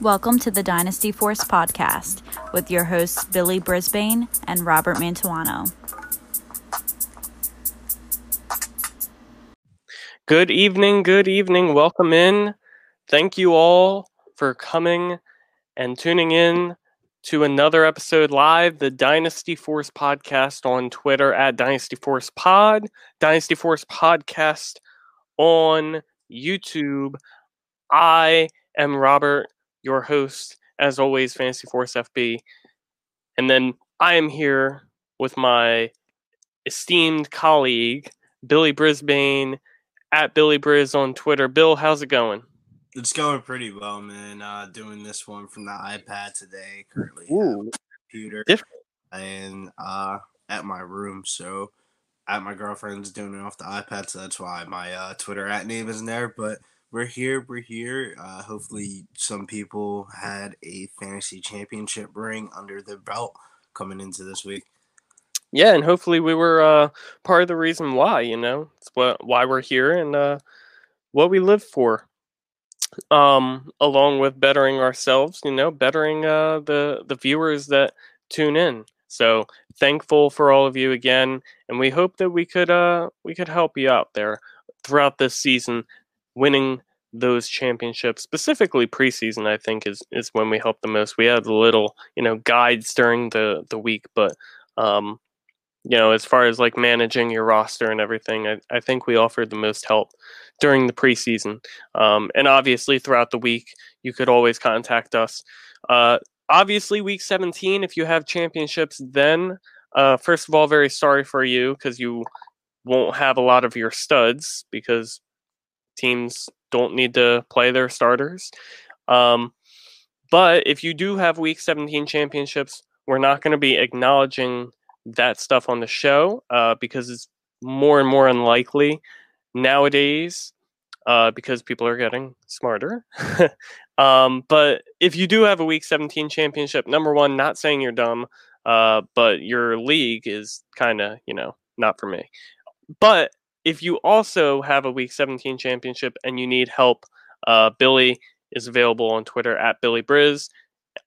Welcome to the Dynasty Force Podcast with your hosts Billy Brisbane and Robert Mantuano. Good evening. Welcome in. Thank you all for coming and tuning in to another episode live, the Dynasty Force Podcast on Twitter at Dynasty Force Pod, Dynasty Force Podcast on YouTube. I am Robert, your host, as always, FantasyForceFB. And then I am here with my esteemed colleague, Billy Brisbane, at Billy Briz on Twitter. Bill, how's it going? It's going pretty well, man. Doing this one from the iPad today, currently on computer, and at my room. So at my girlfriend's doing it off the iPad, so that's why my Twitter at name isn't there, but We're here. Hopefully some people had a fantasy championship ring under their belt coming into this week. Yeah, and hopefully we were part of the reason why, you know. It's why we're here and what we live for. Along with bettering ourselves, you know, bettering the viewers that tune in. So thankful for all of you again, and we hope that we could help you out there throughout this season, winning those championships, specifically preseason, I think is when we help the most. We had little, you know, guides during the week, but you know, as far as like managing your roster and everything, I think we offered the most help during the preseason. And obviously throughout the week, you could always contact us. Obviously week 17, if you have championships, then first of all, very sorry for you because you won't have a lot of your studs because teams don't need to play their starters. But if you do have week 17 championships, we're not going to be acknowledging that stuff on the show because it's more and more unlikely nowadays because people are getting smarter. But if you do have a week 17 championship, number one, not saying you're dumb, but your league is kind of, you know, not for me. But if you also have a Week 17 championship and you need help, Billy is available on Twitter at Billy Briz.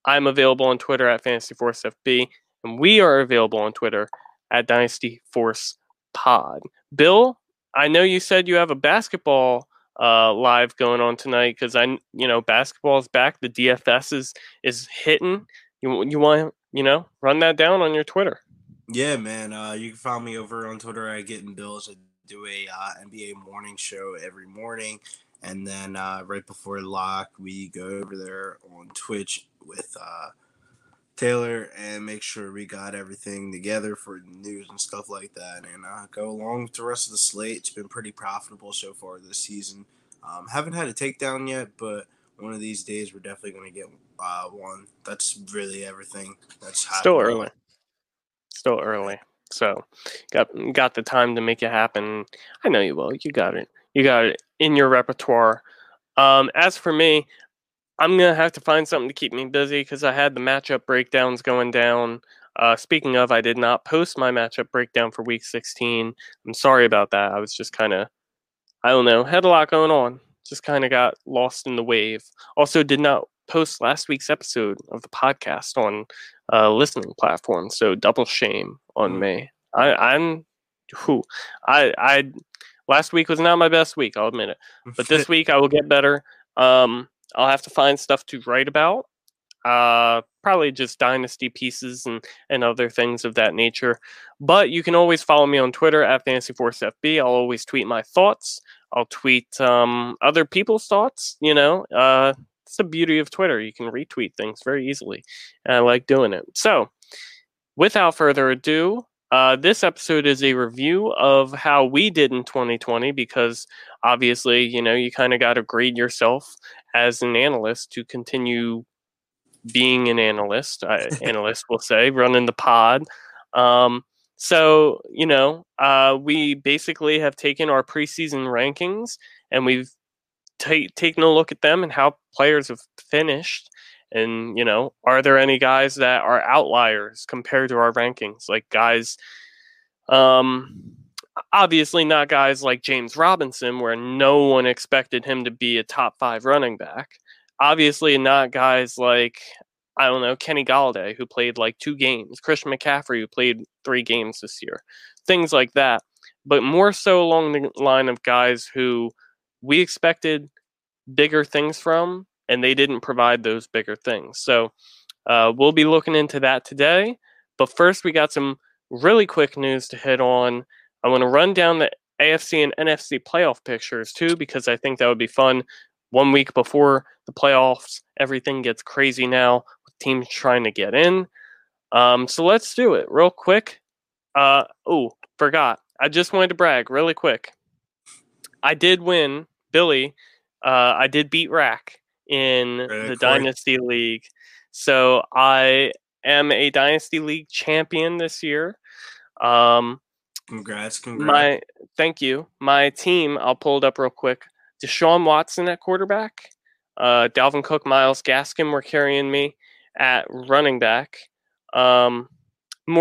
I'm available on Twitter at FantasyForceFB. And we are available on Twitter at DynastyForcePod. Bill, I know you said you have a basketball live going on tonight because, you know, basketball is back. The DFS is hitting. You want to, you know, run that down on your Twitter. Yeah, man. You can find me over on Twitter at Getting Bills. Do a NBA morning show every morning, and then right before lock we go over there on Twitch with Taylor and make sure we got everything together for news and stuff like that, and go along with the rest of the slate. It's been pretty profitable so far this season. Haven't had a takedown yet, but one of these days we're definitely going to get one. That's really everything that's happening. Still early. So got the time to make it happen. I know you will. You got it in your repertoire. As for me, I'm going to have to find something to keep me busy because I had the matchup breakdowns going down. Speaking of, I did not post my matchup breakdown for week 16. I'm sorry about that. I was just kind of, I don't know, had a lot going on. Just kind of got lost in the wave. Also did not post last week's episode of the podcast on listening platform, so double shame on me. Last week was not my best week, I'll admit it, but this week I will get better. I'll have to find stuff to write about, probably just dynasty pieces and other things of that nature. But you can always follow me on Twitter at FantasyForceFB. I'll always tweet my thoughts. I'll tweet other people's thoughts, you know. It's the beauty of Twitter. You can retweet things very easily, and I like doing it. So without further ado, this episode is a review of how we did in 2020 because obviously, you know, you kind of got to grade yourself as an analyst to continue being an analyst, analysts will say, running the pod. So, you know, we basically have taken our preseason rankings and we've taking a look at them and how players have finished, and you know, are there any guys that are outliers compared to our rankings, like guys obviously not guys like James Robinson where no one expected him to be a top 5 running back. Obviously not guys like, I don't know, Kenny Galladay, who played like 2 games, Christian McCaffrey, who played 3 games this year, things like that. But more so along the line of guys who we expected bigger things from, and they didn't provide those bigger things. So we'll be looking into that today. But first, we got some really quick news to hit on. I want to run down the AFC and NFC playoff pictures, too, because I think that would be fun. 1 week before the playoffs, everything gets crazy now with teams trying to get in. So let's do it real quick. Forgot. I just wanted to brag really quick. I did win, Billy. I did beat Rack in the Dynasty League. So I am a Dynasty League champion this year. Congrats. Thank you. My team, I'll pull it up real quick. Deshaun Watson at quarterback. Dalvin Cook, Miles Gaskin were carrying me at running back. More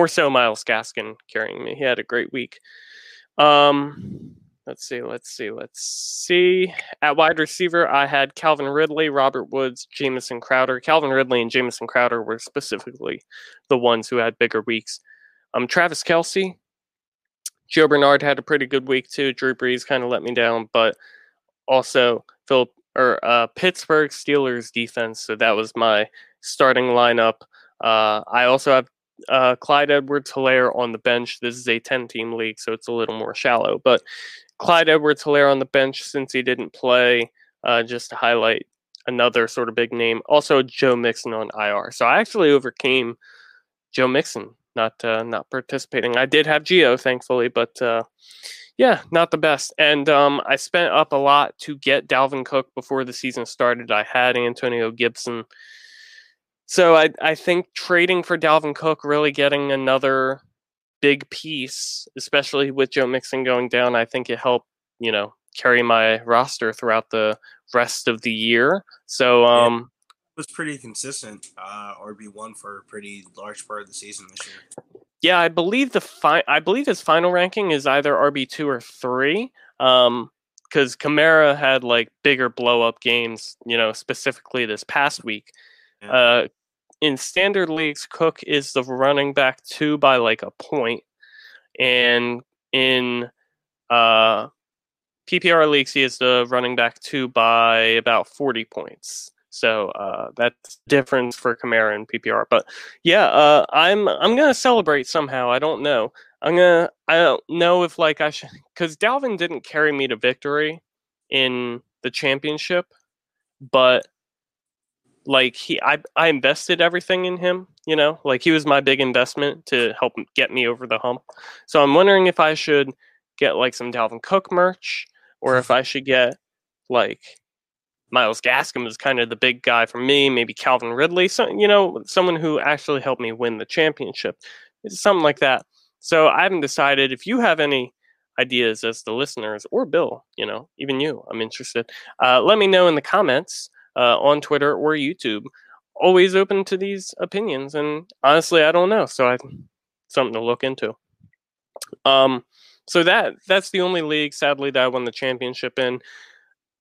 so Miles Gaskin carrying me. He had a great week. Let's see. At wide receiver, I had Calvin Ridley, Robert Woods, Jamison Crowder. Calvin Ridley and Jamison Crowder were specifically the ones who had bigger weeks. Travis Kelce. Joe Bernard had a pretty good week, too. Drew Brees kind of let me down, but also Pittsburgh Steelers defense, so that was my starting lineup. I also have Clyde Edwards-Helaire on the bench. This is a 10-team league, so it's a little more shallow. But Clyde Edwards-Helaire on the bench since he didn't play, just to highlight another sort of big name. Also, Joe Mixon on IR. So I actually overcame Joe Mixon not participating. I did have Geo, thankfully, but not the best. And I spent up a lot to get Dalvin Cook before the season started. I had Antonio Gibson. So I think trading for Dalvin Cook, really getting another big piece, especially with Joe Mixon going down, I think it helped, carry my roster throughout the rest of the year. So it was pretty consistent, RB1 for a pretty large part of the season this year. Yeah, I believe his final ranking is either RB2 or 3, because Kamara had bigger blow-up games, specifically this past week. Yeah. In standard leagues, Cook is the running back 2 by a point, and in PPR leagues, he is the running back 2 by about 40 points. So that's the difference for Kamara and PPR. But I'm gonna celebrate somehow. I don't know. I don't know if I should, because Dalvin didn't carry me to victory in the championship, but I invested everything in him. He was my big investment to help get me over the hump. So I'm wondering if I should get some Dalvin Cook merch, or if I should get Miles Gaskin was kind of the big guy for me. Maybe Calvin Ridley, someone who actually helped me win the championship. It's something like that. So I haven't decided. If you have any ideas as the listeners, or Bill, even you, I'm interested. Let me know in the comments on Twitter or YouTube. Always open to these opinions. And honestly, I don't know. So I have something to look into. So that's the only league, sadly, that I won the championship in.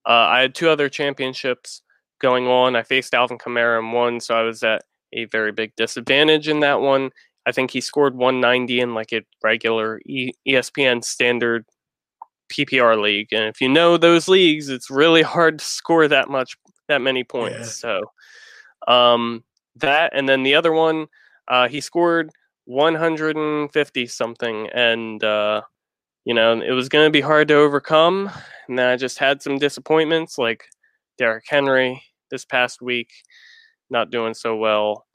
I had 2 other championships going on. I faced Alvin Kamara in one, so I was at a very big disadvantage in that one. I think he scored 190 in a regular ESPN standard PPR league. And if you know those leagues, it's really hard to score that many points. Yeah. So that, and then the other one, he scored 150 something, and it was going to be hard to overcome. And then I just had some disappointments, like Derrick Henry this past week, not doing so well.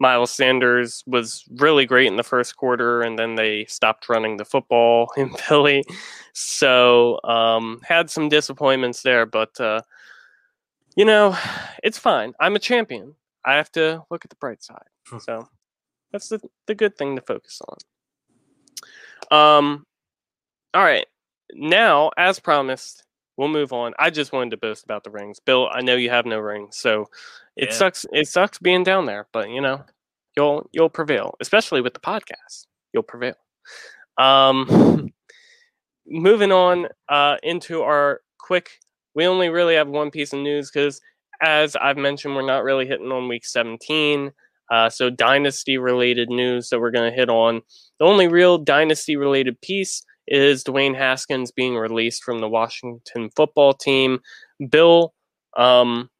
Miles Sanders was really great in the first quarter, and then they stopped running the football in Philly. So had some disappointments there, but, it's fine. I'm a champion. I have to look at the bright side. So that's the good thing to focus on. All right. Now, as promised, we'll move on. I just wanted to boast about the rings. Bill, I know you have no rings, so it sucks. It sucks being down there, but you'll prevail, especially with the podcast. You'll prevail. Moving on into our quick we only really have one piece of news because, as I've mentioned, we're not really hitting on week 17. So dynasty-related news that we're going to hit on. The only real dynasty-related piece is Dwayne Haskins being released from the Washington football team. Bill, what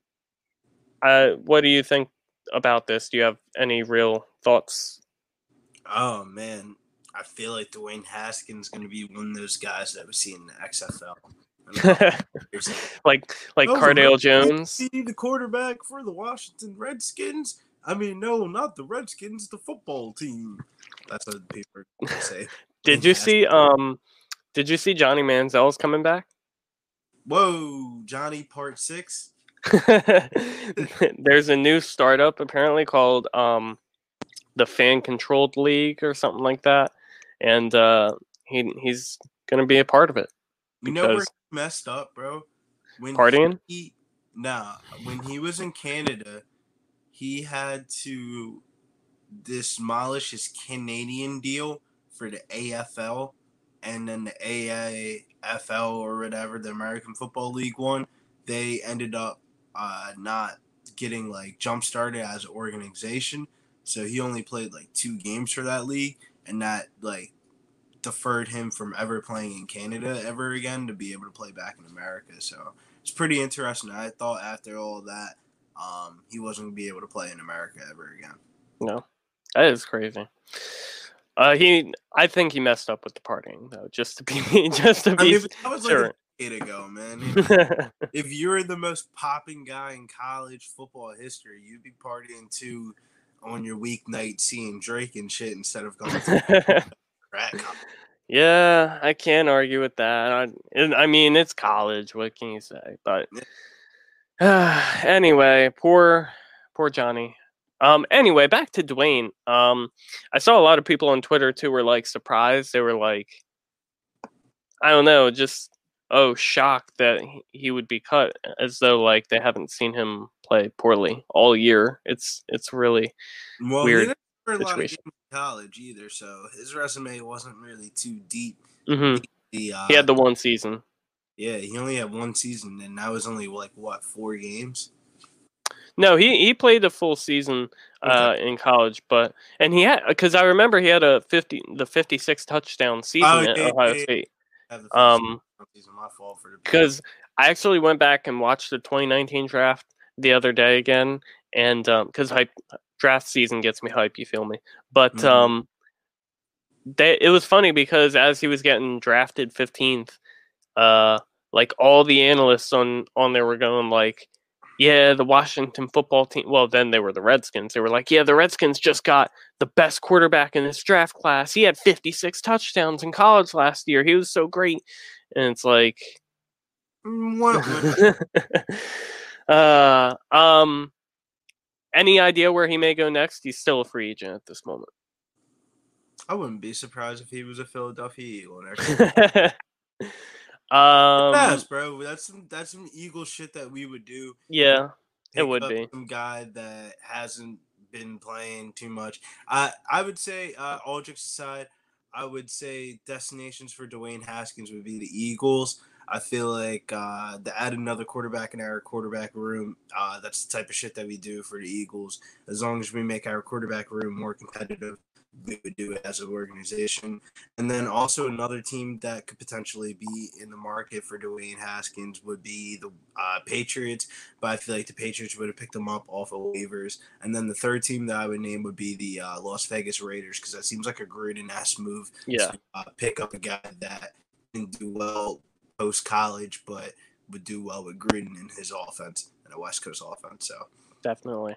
do you think about this? Do you have any real thoughts? Oh, man. I feel like Dwayne Haskins is going to be one of those guys that we see in the XFL. like Cardale Jones. The quarterback for the Washington Redskins. I mean, no, not the Redskins, the football team. That's what the paper say. Did you see Johnny Manziel's coming back? Whoa, Johnny Part 6. There's a new startup apparently called the Fan Controlled League or something like that, and he's gonna be a part of it. You know where he messed up, bro? When partying? When he was in Canada, he had to demolish his Canadian deal for the AFL, and then the AAFL or whatever, the American Football League one, they ended up not getting like jump started as an organization. So he only played like 2 games for that league, and that like deferred him from ever playing in Canada ever again to be able to play back in America. So it's pretty interesting. I thought after all that, he wasn't going to be able to play in America ever again. No, that is crazy. I think he messed up with the partying though. Just to be I mean, that was sure. Like a decade ago, man. If you're the most popping guy in college football history, you'd be partying too on your weeknight, seeing Drake and shit instead of going to rat cop. Yeah, I can't argue with that. I mean, it's college. What can you say? But anyway, poor Johnny. Anyway, back to Dwayne. I saw a lot of people on Twitter too were like surprised. They were like, I don't know, just shocked that he would be cut, as though like they haven't seen him play poorly all year. It's really weird. He didn't play a lot of games in college either, so his resume wasn't really too deep. Mm-hmm. He had the one season. Yeah, he only had one season, and that was only like what, 4 games? No, he played a full season in college, and he had, because I remember he had a 56 touchdown season at Ohio State. Because I actually went back and watched the 2019 draft the other day again, and because draft season gets me hype, you feel me? But mm-hmm. It was funny because as he was getting drafted 15th, like all the analysts on there were going like, yeah, the Washington football team. Well, then they were the Redskins. They were like, yeah, the Redskins just got the best quarterback in this draft class. He had 56 touchdowns in college last year. He was so great. And it's like, any idea where he may go next? He's still a free agent at this moment. I wouldn't be surprised if he was a Philadelphia Eagle next. Yes, bro. That's some Eagle shit that we would do. Yeah, it would be some guy that hasn't been playing too much. I would say, all jokes aside, I would say destinations for Dwayne Haskins would be the Eagles. I feel like to add another quarterback in our quarterback room, that's the type of shit that we do for the Eagles. As long as we make our quarterback room more competitive, we would do it as an organization. And then also another team that could potentially be in the market for Dwayne Haskins would be the Patriots, but I feel like the Patriots would have picked them up off of waivers. And then the third team that I would name would be the Las Vegas Raiders, because that seems like a Gruden-esque move to pick up a guy that didn't do well post-college, but would do well with Gruden in his offense and a West Coast offense. So definitely.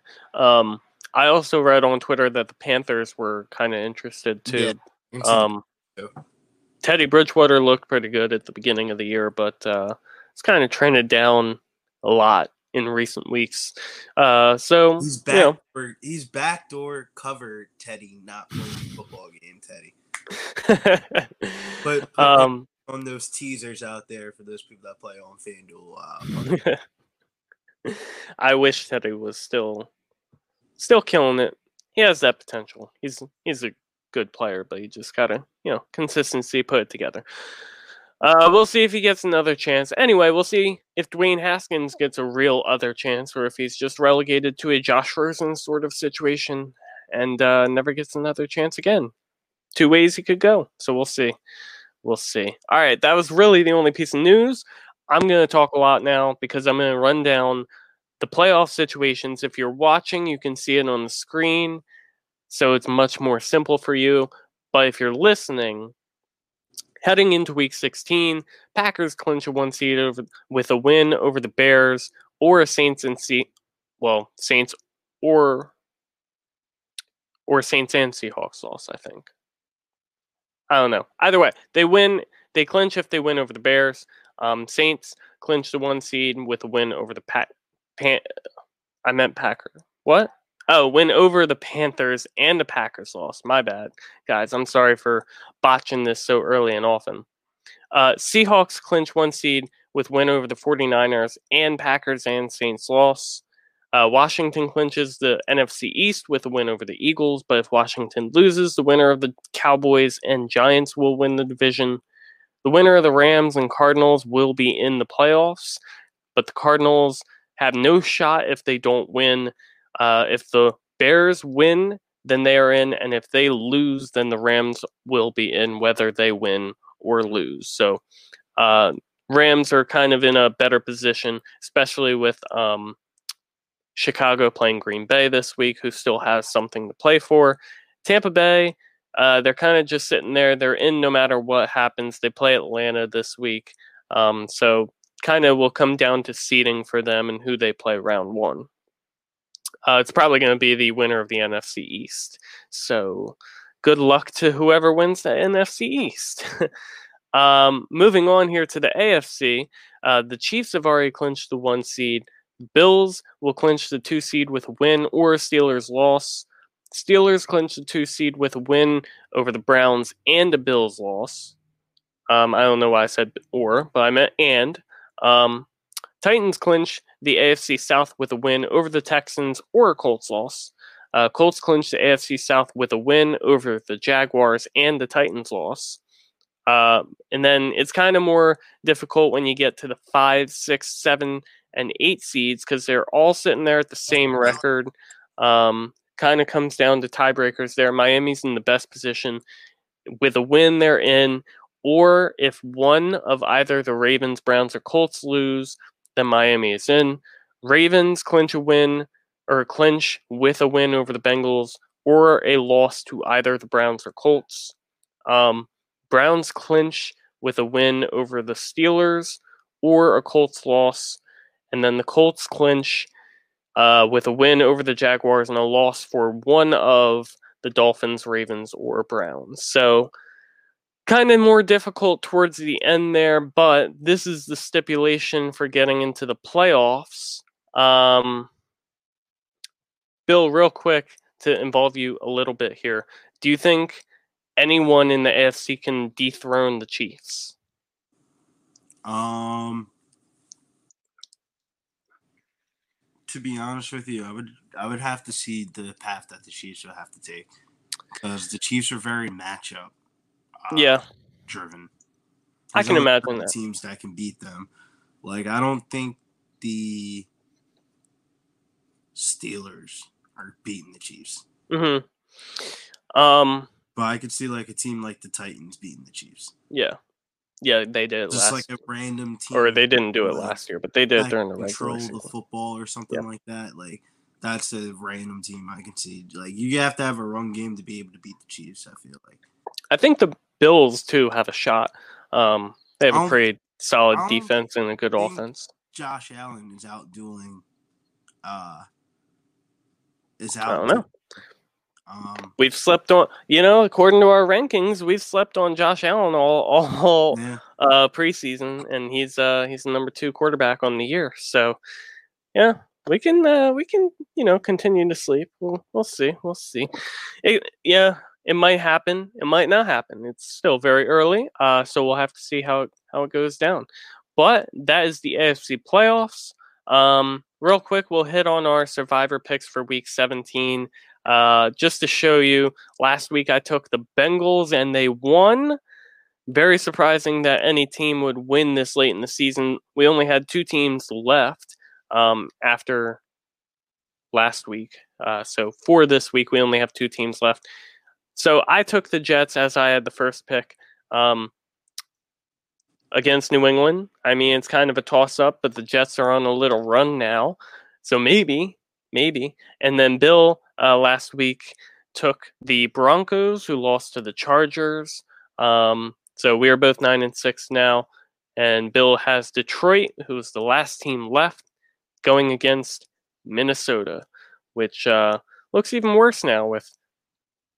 I also read on Twitter that the Panthers were kind of interested too. Yeah. Teddy Bridgewater looked pretty good at the beginning of the year, but it's kind of trended down a lot in recent weeks. So he's backdoor cover Teddy, not playing the football game Teddy. But on those teasers out there for those people that play on FanDuel, I wish Teddy was still killing it. He has that potential. He's a good player, but he just gotta, consistency, put it together. We'll see if he gets another chance. Anyway, we'll see if Dwayne Haskins gets a real other chance or if he's just relegated to a Josh Rosen sort of situation and never gets another chance again. Two ways he could go. So we'll see. We'll see. All right, that was really the only piece of news. I'm going to talk a lot now because I'm going to run down the playoff situations. If you're watching, you can see it on the screen, so it's much more simple for you. But if you're listening, heading into Week 16, Packers clinch a one seed with a win over the Bears or a Saints and Seahawks loss, I think. I don't know. Either way, they clinch if they win over the Bears. Saints clinch the one seed with a win over the win over the Panthers and the Packers loss. My bad, guys. I'm sorry for botching this so early and often. Seahawks clinch one seed with win over the 49ers and Packers and Saints loss. Washington clinches the NFC East with a win over the Eagles, but if Washington loses, the winner of the Cowboys and Giants will win the division. The winner of the Rams and Cardinals will be in the playoffs, but the Cardinals have no shot if they don't win. If the Bears win, then they are in, and if they lose, then the Rams will be in whether they win or lose. So Rams are kind of in a better position, especially with Chicago playing Green Bay this week, who still has something to play for. Tampa Bay, they're kind of just sitting there. They're in no matter what happens. They play Atlanta this week, so kind of will come down to seeding for them and who they play round one. It's probably going to be the winner of the NFC East. So good luck to whoever wins the NFC East. Moving on here to the AFC, the Chiefs have already clinched the one seed. Bills will clinch the two seed with a win or a Steelers loss. Steelers clinch the two seed with a win over the Browns and a Bills loss. I don't know why I said or, but I meant and. Titans clinch the AFC South with a win over the Texans or a Colts loss. Colts clinch the AFC South with a win over the Jaguars and the Titans loss. And then it's kind of more difficult when you get to the 5, 6, 7, and 8 seeds because they're all sitting there at the same record. Kind of comes down to tiebreakers there. Miami's in the best position. With a win, they're in. Or if one of either the Ravens, Browns, or Colts lose, then Miami is in. Ravens clinch with a win over the Bengals or a loss to either the Browns or Colts. Browns clinch with a win over the Steelers or a Colts loss. And then the Colts clinch with a win over the Jaguars and a loss for one of the Dolphins, Ravens, or Browns. So kind of more difficult towards the end there, but this is the stipulation for getting into the playoffs. Bill, real quick to involve you a little bit here. Do you think anyone in the AFC can dethrone the Chiefs? To be honest with you, I would have to see the path that the Chiefs would have to take because the Chiefs are very matchup driven. There's I can imagine that teams that can beat them. Like I don't think the Steelers are beating the Chiefs. Mm-hmm. But I could see like a team like the Titans beating the Chiefs. Yeah. Yeah, they did it just last year. Just like a random team. Or they didn't do it last year, but they did it during the regular season. Control the football or something like that. Like, that's a random team I can see. Like, you have to have a run game to be able to beat the Chiefs, I feel like. I think the Bills, too, have a shot. They have a pretty solid defense and a good offense. Josh Allen is out-dueling. I don't know. We've slept on, according to our rankings, we've slept on Josh Allen all preseason, and he's the number 2 quarterback on the year. So, yeah, we can continue to sleep. We'll see. It might happen. It might not happen. It's still very early. So we'll have to see how it goes down. But that is the AFC playoffs. Real quick, we'll hit on our survivor picks for Week 17. Just to show you, last week I took the Bengals and they won. Very surprising that any team would win this late in the season. We only had two teams left after last week. So for this week, we only have two teams left. So I took the Jets as I had the first pick against New England. I mean, it's kind of a toss-up, but the Jets are on a little run now. So maybe. And then Bill last week took the Broncos, who lost to the Chargers. So we are both 9-6 now. And Bill has Detroit, who is the last team left, going against Minnesota, which looks even worse now with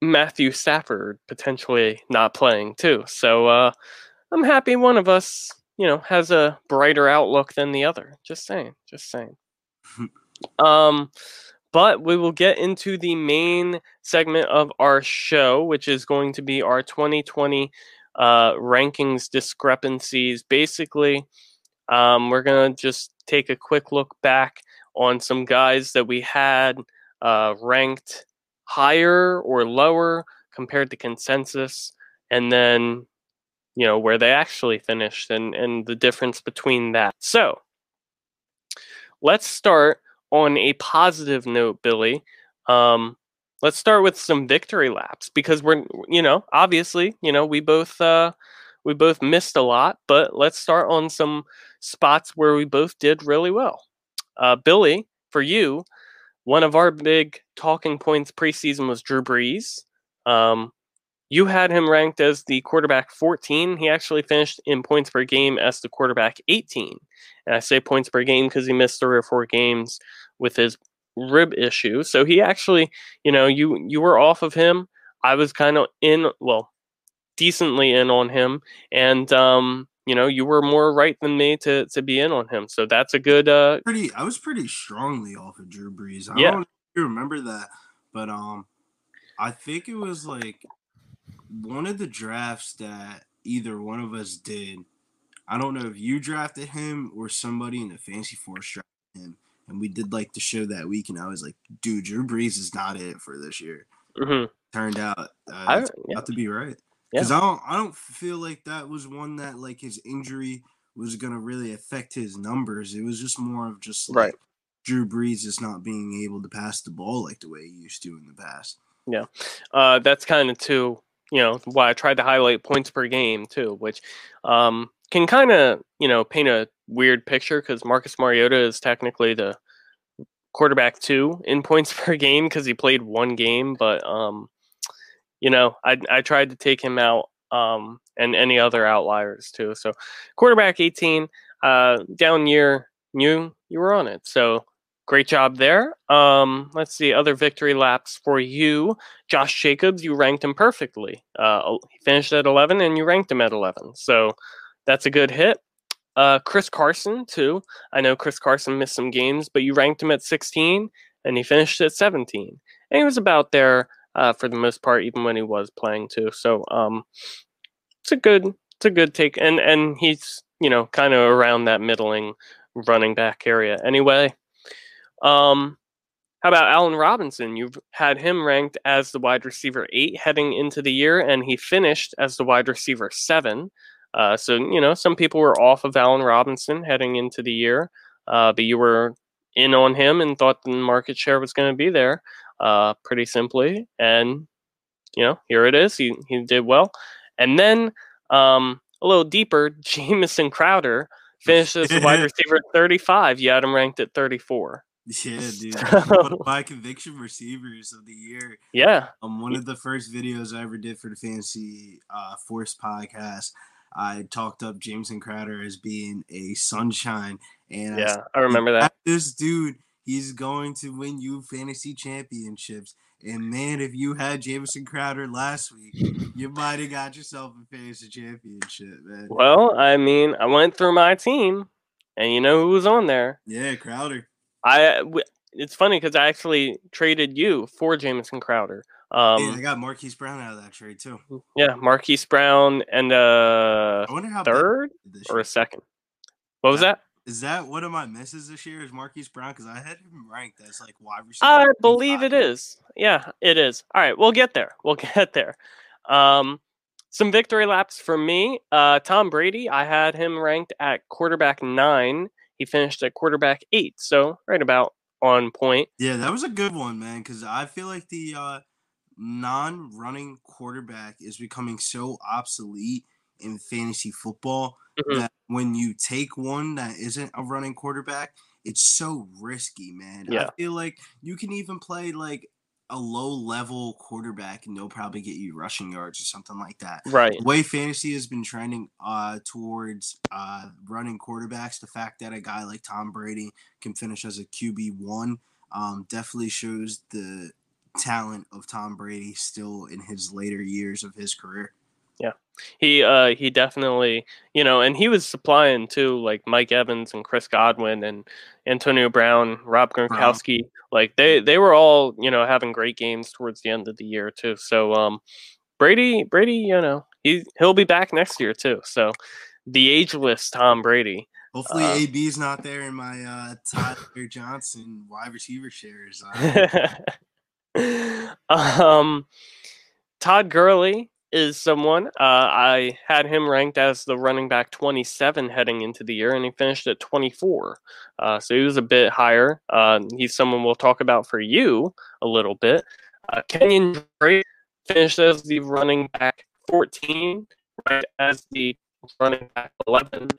Matthew Stafford potentially not playing too. So I'm happy one of us, has a brighter outlook than the other. Just saying. But we will get into the main segment of our show, which is going to be our 2020 rankings discrepancies. Basically, we're going to just take a quick look back on some guys that we had ranked higher or lower compared to consensus, and then where they actually finished and the difference between that. So let's start on a positive note, Billy. Let's start with some victory laps, because we're obviously we both missed a lot, but let's start on some spots where we both did really well. Billy, for you, one of our big talking points preseason was Drew Brees. You had him ranked as the quarterback 14. He actually finished in points per game as the quarterback 18. And I say points per game because he missed 3 or 4 games with his rib issue. So he actually, you were off of him. I was kind of decently in on him. And, you were more right than me to be in on him. So that's a good... I was pretty strongly off of Drew Brees. I don't know if you remember that, but I think it was like one of the drafts that either one of us did. I don't know if you drafted him or somebody in the Fantasy Force drafted him. And we did the show that week, and I was like, dude, Drew Brees is not it for this year. Mm-hmm. Turned out about to be right. Because I don't feel like that was one that, his injury was going to really affect his numbers. It was just more of right. Drew Brees just not being able to pass the ball the way he used to in the past. Yeah. That's kind of, too, why I tried to highlight points per game, too, which can kind of, paint a weird picture, because Marcus Mariota is technically the quarterback 2 in points per game because he played 1 game, but... I tried to take him out and any other outliers too. So quarterback 18, down year, you were on it. So great job there. Let's see, other victory laps for you. Josh Jacobs, you ranked him perfectly. He finished at 11 and you ranked him at 11. So that's a good hit. Chris Carson too. I know Chris Carson missed some games, but you ranked him at 16 and he finished at 17. And he was about there. For the most part, even when he was playing too. So it's a good take, and he's kind of around that middling running back area anyway. How about Allen Robinson? You've had him ranked as the wide receiver 8 heading into the year, and he finished as the wide receiver 7. So some people were off of Allen Robinson heading into the year, but you were in on him and thought the market share was going to be there. Pretty simply, and here it is. He did well, and then a little deeper, Jamison Crowder finished as wide receiver 35. You had him ranked at 34. Yeah, dude, one of my conviction receivers of the year. Yeah, one of the first videos I ever did for the Fantasy Force Podcast, I talked up Jamison Crowder as being a sunshine, and I remember that this dude. He's going to win you fantasy championships. And, man, if you had Jamison Crowder last week, you might have got yourself a fantasy championship, man. Well, I mean, I went through my team, and you know who was on there. Yeah, Crowder. It's funny because I actually traded you for Jamison Crowder. I got Marquise Brown out of that trade, too. Yeah, Marquise Brown and a third or a second. What was that? Is that one of my misses this year? Is Marquise Brown? Because I had him ranked as wide receiver. I believe it is. Yeah, it is. All right, we'll get there. Some victory laps for me. Tom Brady, I had him ranked at quarterback 9. He finished at quarterback 8, so right about on point. Yeah, that was a good one, man, because I feel like the non-running quarterback is becoming so obsolete in fantasy football that when you take one that isn't a running quarterback, it's so risky, man. Yeah. I feel like you can even play like a low-level quarterback and they'll probably get you rushing yards or something like that. Right. The way fantasy has been trending towards running quarterbacks, the fact that a guy like Tom Brady can finish as a QB1 definitely shows the talent of Tom Brady still in his later years of his career. Yeah, he definitely, you know, and he was supplying too, like Mike Evans and Chris Godwin and Antonio Brown, Rob Gronkowski, like they were all, you know, having great games towards the end of the year too. So Brady, you know, he'll be back next year too. So the ageless Tom Brady. Hopefully AB's not there in my Tyler Johnson wide receiver shares. Todd Gurley is someone. I had him ranked as the running back 27 heading into the year, and he finished at 24. So he was a bit higher. He's someone we'll talk about for you a little bit. Kenyon Drake finished as the running back 14, right as the running back 11,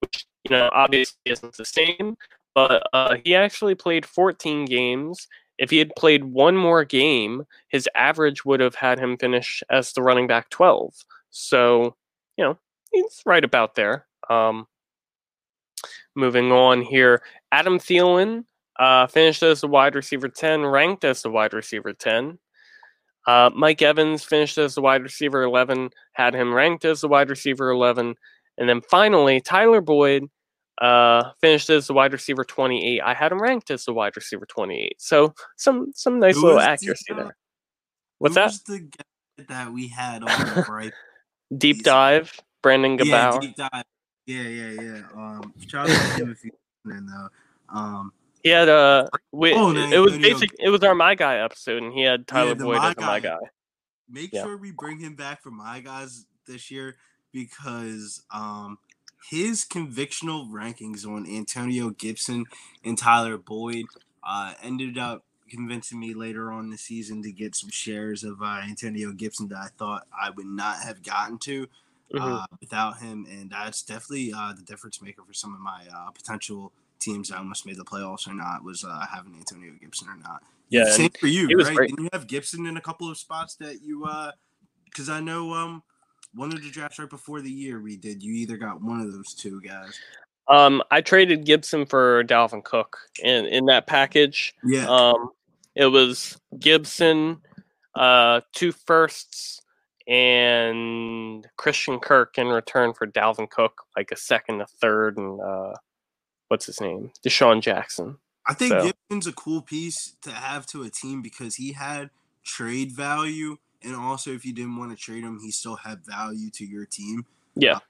which, you know, obviously isn't the same, but he actually played 14 games. If he had played one more game, his average would have had him finish as the running back 12. So, you know, he's right about there. Moving on here, Adam Thielen finished as the wide receiver 10, ranked as the wide receiver 10. Mike Evans finished as the wide receiver 11, had him ranked as the wide receiver 11. And then finally, Tyler Boyd finished as the wide receiver 28. I had him ranked as the wide receiver 28. So some nice little accuracy there. What's that? The guy that we had on the right? Deep dive, Brandon Gabauer. Yeah, deep dive. Yeah. Shout out to him if you can, though. He had it was basic. It was our My Guy episode, and he had Tyler Boyd as My Guy. Make sure we bring him back for My Guys this year because his convictional rankings on Antonio Gibson and Tyler Boyd ended up convincing me later on the season to get some shares of Antonio Gibson that I thought I would not have gotten to without him. And that's definitely the difference maker for some of my potential teams that almost made the playoffs or not was having Antonio Gibson or not. Yeah, same for you, right? Great. Didn't you have Gibson in a couple of spots that you because I know – one of the drafts right before the year we did, you either got one of those two guys. I traded Gibson for Dalvin Cook in that package. Yeah. It was Gibson, 2 firsts, and Christian Kirk in return for Dalvin Cook, like a second, a third, and what's his name? Deshaun Jackson. I think Gibson's a cool piece to have to a team because he had trade value. And also, if you didn't want to trade him, he still had value to your team. Yeah.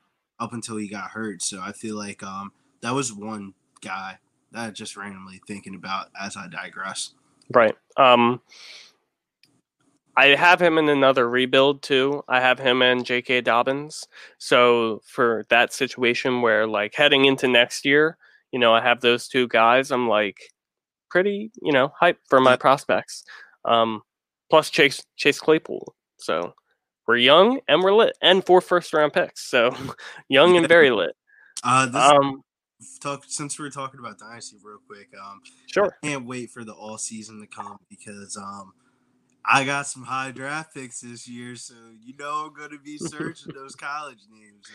Up until he got hurt. So I feel like that was one guy that I just randomly thinking about as I digress. Right. I have him in another rebuild, too. I have him and J.K. Dobbins. So for that situation where, like, heading into next year, you know, I have those two guys. I'm, like, pretty, you know, hyped for my prospects. Plus Chase Claypool. So we're young and we're lit. And 4 first-round picks. So young and very lit. Since we're talking about Dynasty real quick, sure. I can't wait for the all-season to come because I got some high draft picks this year, so you know I'm going to be searching those college names.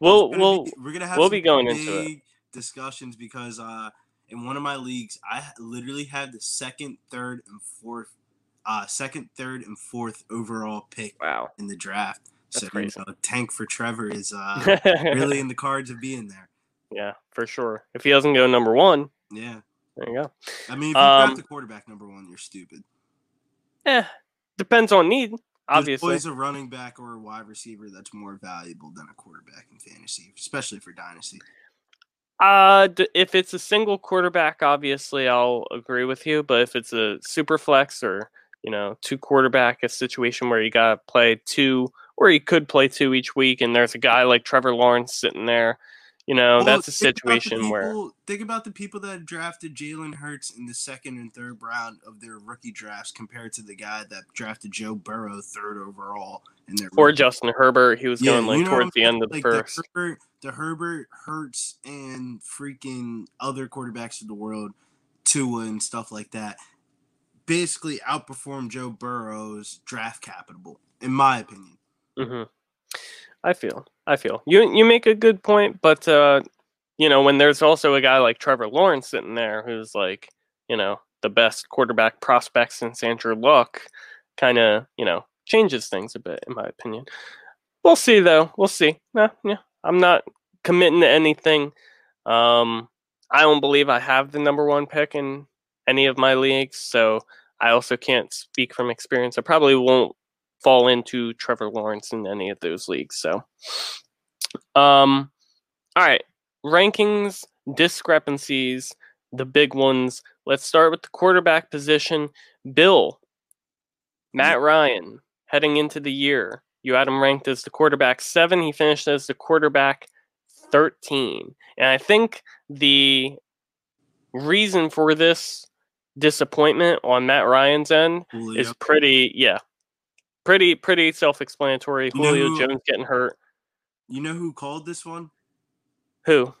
We'll be going into discussions because – in one of my leagues, I literally had the second, third, and fourth overall pick in the draft. That's crazy. You know, tank for Trevor is really in the cards of being there. Yeah, for sure. If he doesn't go number one, yeah, there you go. I mean, if you draft the quarterback number one, you're stupid. Depends on need. Obviously, there's always a running back or a wide receiver that's more valuable than a quarterback in fantasy, especially for dynasty. If it's a single quarterback, obviously I'll agree with you, but if it's a super flex or, you know, two quarterback, a situation where you got to play two or you could play two each week. And there's a guy like Trevor Lawrence sitting there. You know, that's a situation where think about the people that drafted Jalen Hurts in the second and third round of their rookie drafts compared to the guy that drafted Joe Burrow third overall in their or rookie. Justin Herbert. He was going like towards the end of the first. The Herbert, Hurts, and freaking other quarterbacks of the world, Tua and stuff like that, basically outperformed Joe Burrow's draft capital, in my opinion. Mm-hmm. I feel you make a good point, but you know, when there's also a guy like Trevor Lawrence sitting there, who's like, you know, the best quarterback prospect since Andrew Luck, kind of, you know, changes things a bit, in my opinion. We'll see though. We'll see. Yeah. I'm not committing to anything. I don't believe I have the number one pick in any of my leagues, so I also can't speak from experience. I probably won't fall into Trevor Lawrence in any of those leagues. So, all right, rankings, discrepancies, the big ones. Let's start with the quarterback position. Bill, Matt Ryan, heading into the year, you had him ranked as the quarterback 7. He finished as the quarterback 13. And I think the reason for this disappointment on Matt Ryan's end is pretty self-explanatory. Julio Jones getting hurt. You know who called this one? Who?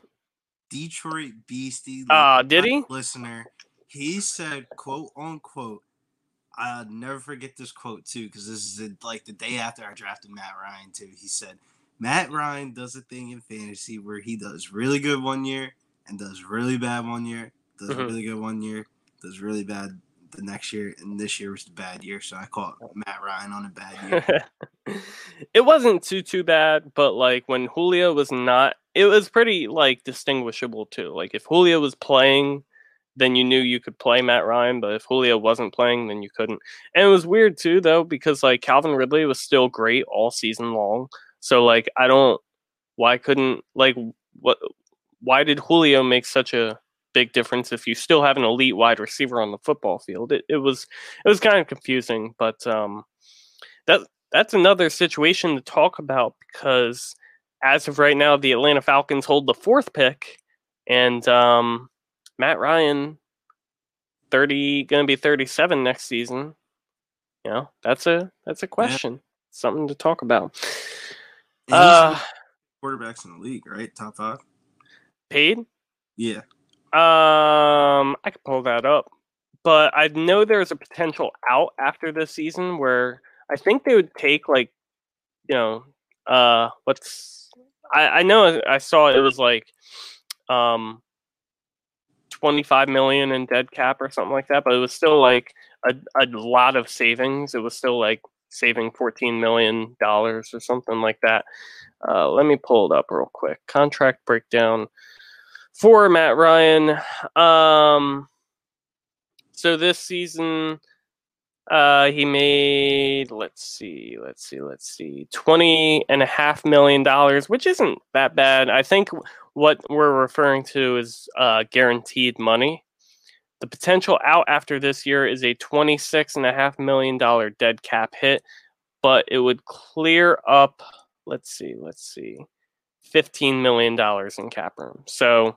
Detroit Beastie. Did he? Listener. He said, quote, unquote, I'll never forget this quote, too, because this is like the day after I drafted Matt Ryan, too. He said, Matt Ryan does a thing in fantasy where he does really good one year and does really bad one year, does really good one year, does really bad the next year, and this year was the bad year, so I caught Matt Ryan on a bad year. It wasn't too bad, but like when Julio was not, it was pretty like distinguishable too. Like if Julio was playing, then you knew you could play Matt Ryan, but if Julio wasn't playing, then you couldn't. And it was weird too though, because like Calvin Ridley was still great all season long. So like why did Julio make such a big difference if you still have an elite wide receiver on the football field? It was kind of confusing, but that's another situation to talk about, because as of right now the Atlanta Falcons hold the 4th pick, and Matt Ryan gonna be 37 next season. You know, that's a question. Yeah. Something to talk about. Quarterbacks in the league, right? Top 5 paid? Yeah. I could pull that up, but I know there's a potential out after this season where I think they would take like, you know, I know I saw it was like, 25 million in dead cap or something like that, but it was still like a lot of savings. It was still like saving $14 million or something like that. Let me pull it up real quick. Contract breakdown for Matt Ryan. So this season, he made, let's see, $20.5 million, which isn't that bad. I think what we're referring to is guaranteed money. The potential out after this year is a $26.5 million dead cap hit, but it would clear up, let's see, $15 million in cap room. So,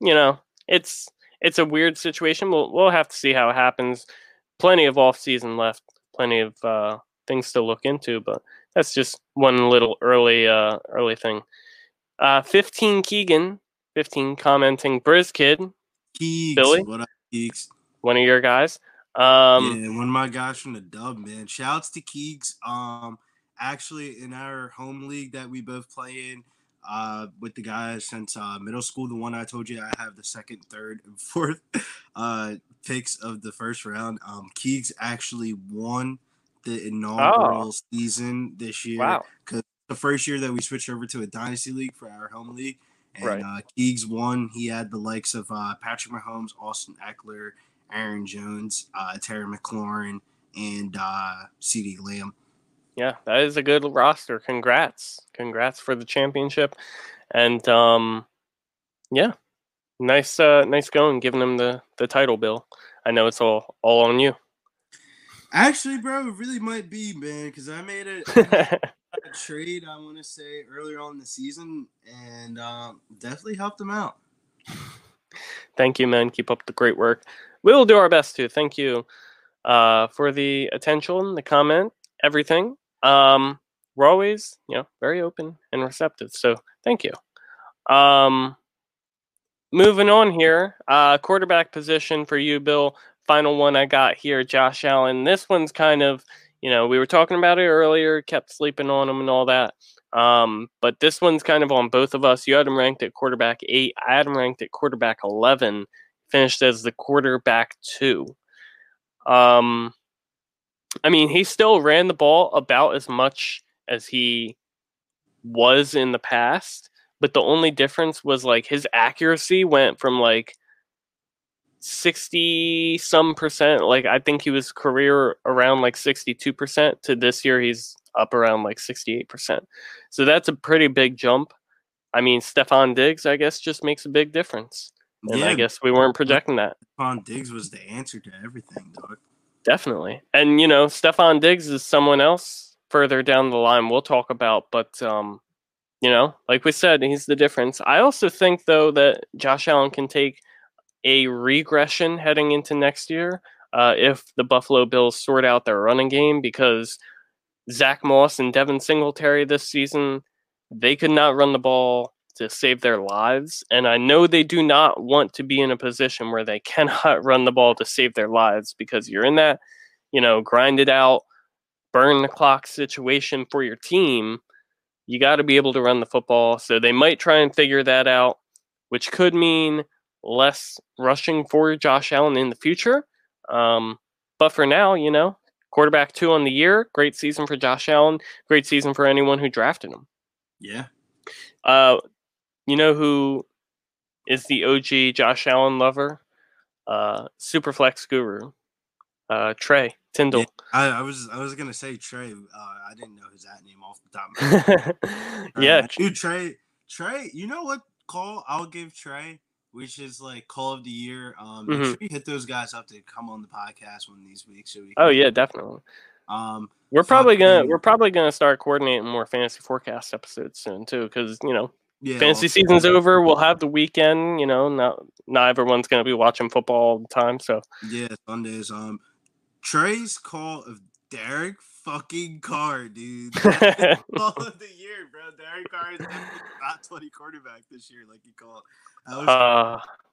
you know, it's a weird situation. We'll have to see how it happens. Plenty of off season left, plenty of things to look into, but that's just one little early thing. 15 Keegan, 15 commenting Brizkid. Keeks, Billy, what up, Keeks? One of your guys. Yeah, one of my guys from the dub, man. Shouts to Keeks. Actually in our home league that we both play in, with the guys since middle school, the one I told you I have the 2nd, 3rd, and 4th picks of the first round. Keegs actually won the inaugural season this year. Wow. Because the first year that we switched over to a dynasty league for our home league, and Keegs won. He had the likes of Patrick Mahomes, Austin Eckler, Aaron Jones, Terry McLaurin, and CeeDee Lamb. Yeah, that is a good roster. Congrats for the championship. And yeah. Nice going, giving him the title, Bill. I know it's all on you. Actually, bro, it really might be, man, because I made a trade, I want to say, earlier on in the season, and definitely helped him out. Thank you, man. Keep up the great work. We'll do our best to. Thank you for the attention, the comment, everything. We're always, very open and receptive. So thank you. Moving on here, quarterback position for you, Bill. Final one I got here, Josh Allen. This one's kind of, we were talking about it earlier, kept sleeping on him and all that. But this one's kind of on both of us. You had him ranked at quarterback 8. I had him ranked at quarterback 11. Finished as the quarterback 2. He still ran the ball about as much as he was in the past. But the only difference was, his accuracy went from, 60-some%. I think he was career around, 62%. To this year, he's up around, 68%. So that's a pretty big jump. Stefon Diggs, I guess, just makes a big difference. And yeah, I guess we weren't projecting that. Stefon Diggs was the answer to everything, dog. Definitely. And, Stefon Diggs is someone else further down the line we'll talk about. But, like we said, he's the difference. I also think, though, that Josh Allen can take a regression heading into next year if the Buffalo Bills sort out their running game, because Zach Moss and Devin Singletary this season, they could not run the ball to save their lives. And I know they do not want to be in a position where they cannot run the ball to save their lives, because you're in that, grind it out, burn the clock situation for your team. You got to be able to run the football. So they might try and figure that out, which could mean less rushing for Josh Allen in the future. But for now, quarterback 2 on the year. Great season for Josh Allen. Great season for anyone who drafted him. Yeah. You know who is the OG Josh Allen lover? Superflex guru. Trey Tyndall. Yeah, I was gonna say Trey. I didn't know his at name off the top of my head. Yeah, dude, Trey. You know what call I'll give Trey, which is call of the year. Make sure you hit those guys up to come on the podcast one of these weeks. So we can, definitely. We're probably gonna start coordinating more fantasy forecast episodes soon too, because fantasy season's over. We'll have the weekend. Not everyone's gonna be watching football all the time. So yeah, Sundays. Trey's call of Derek fucking Carr, dude. That's call of the year, bro. Derek Carr is definitely top 20 quarterback this year, like you call.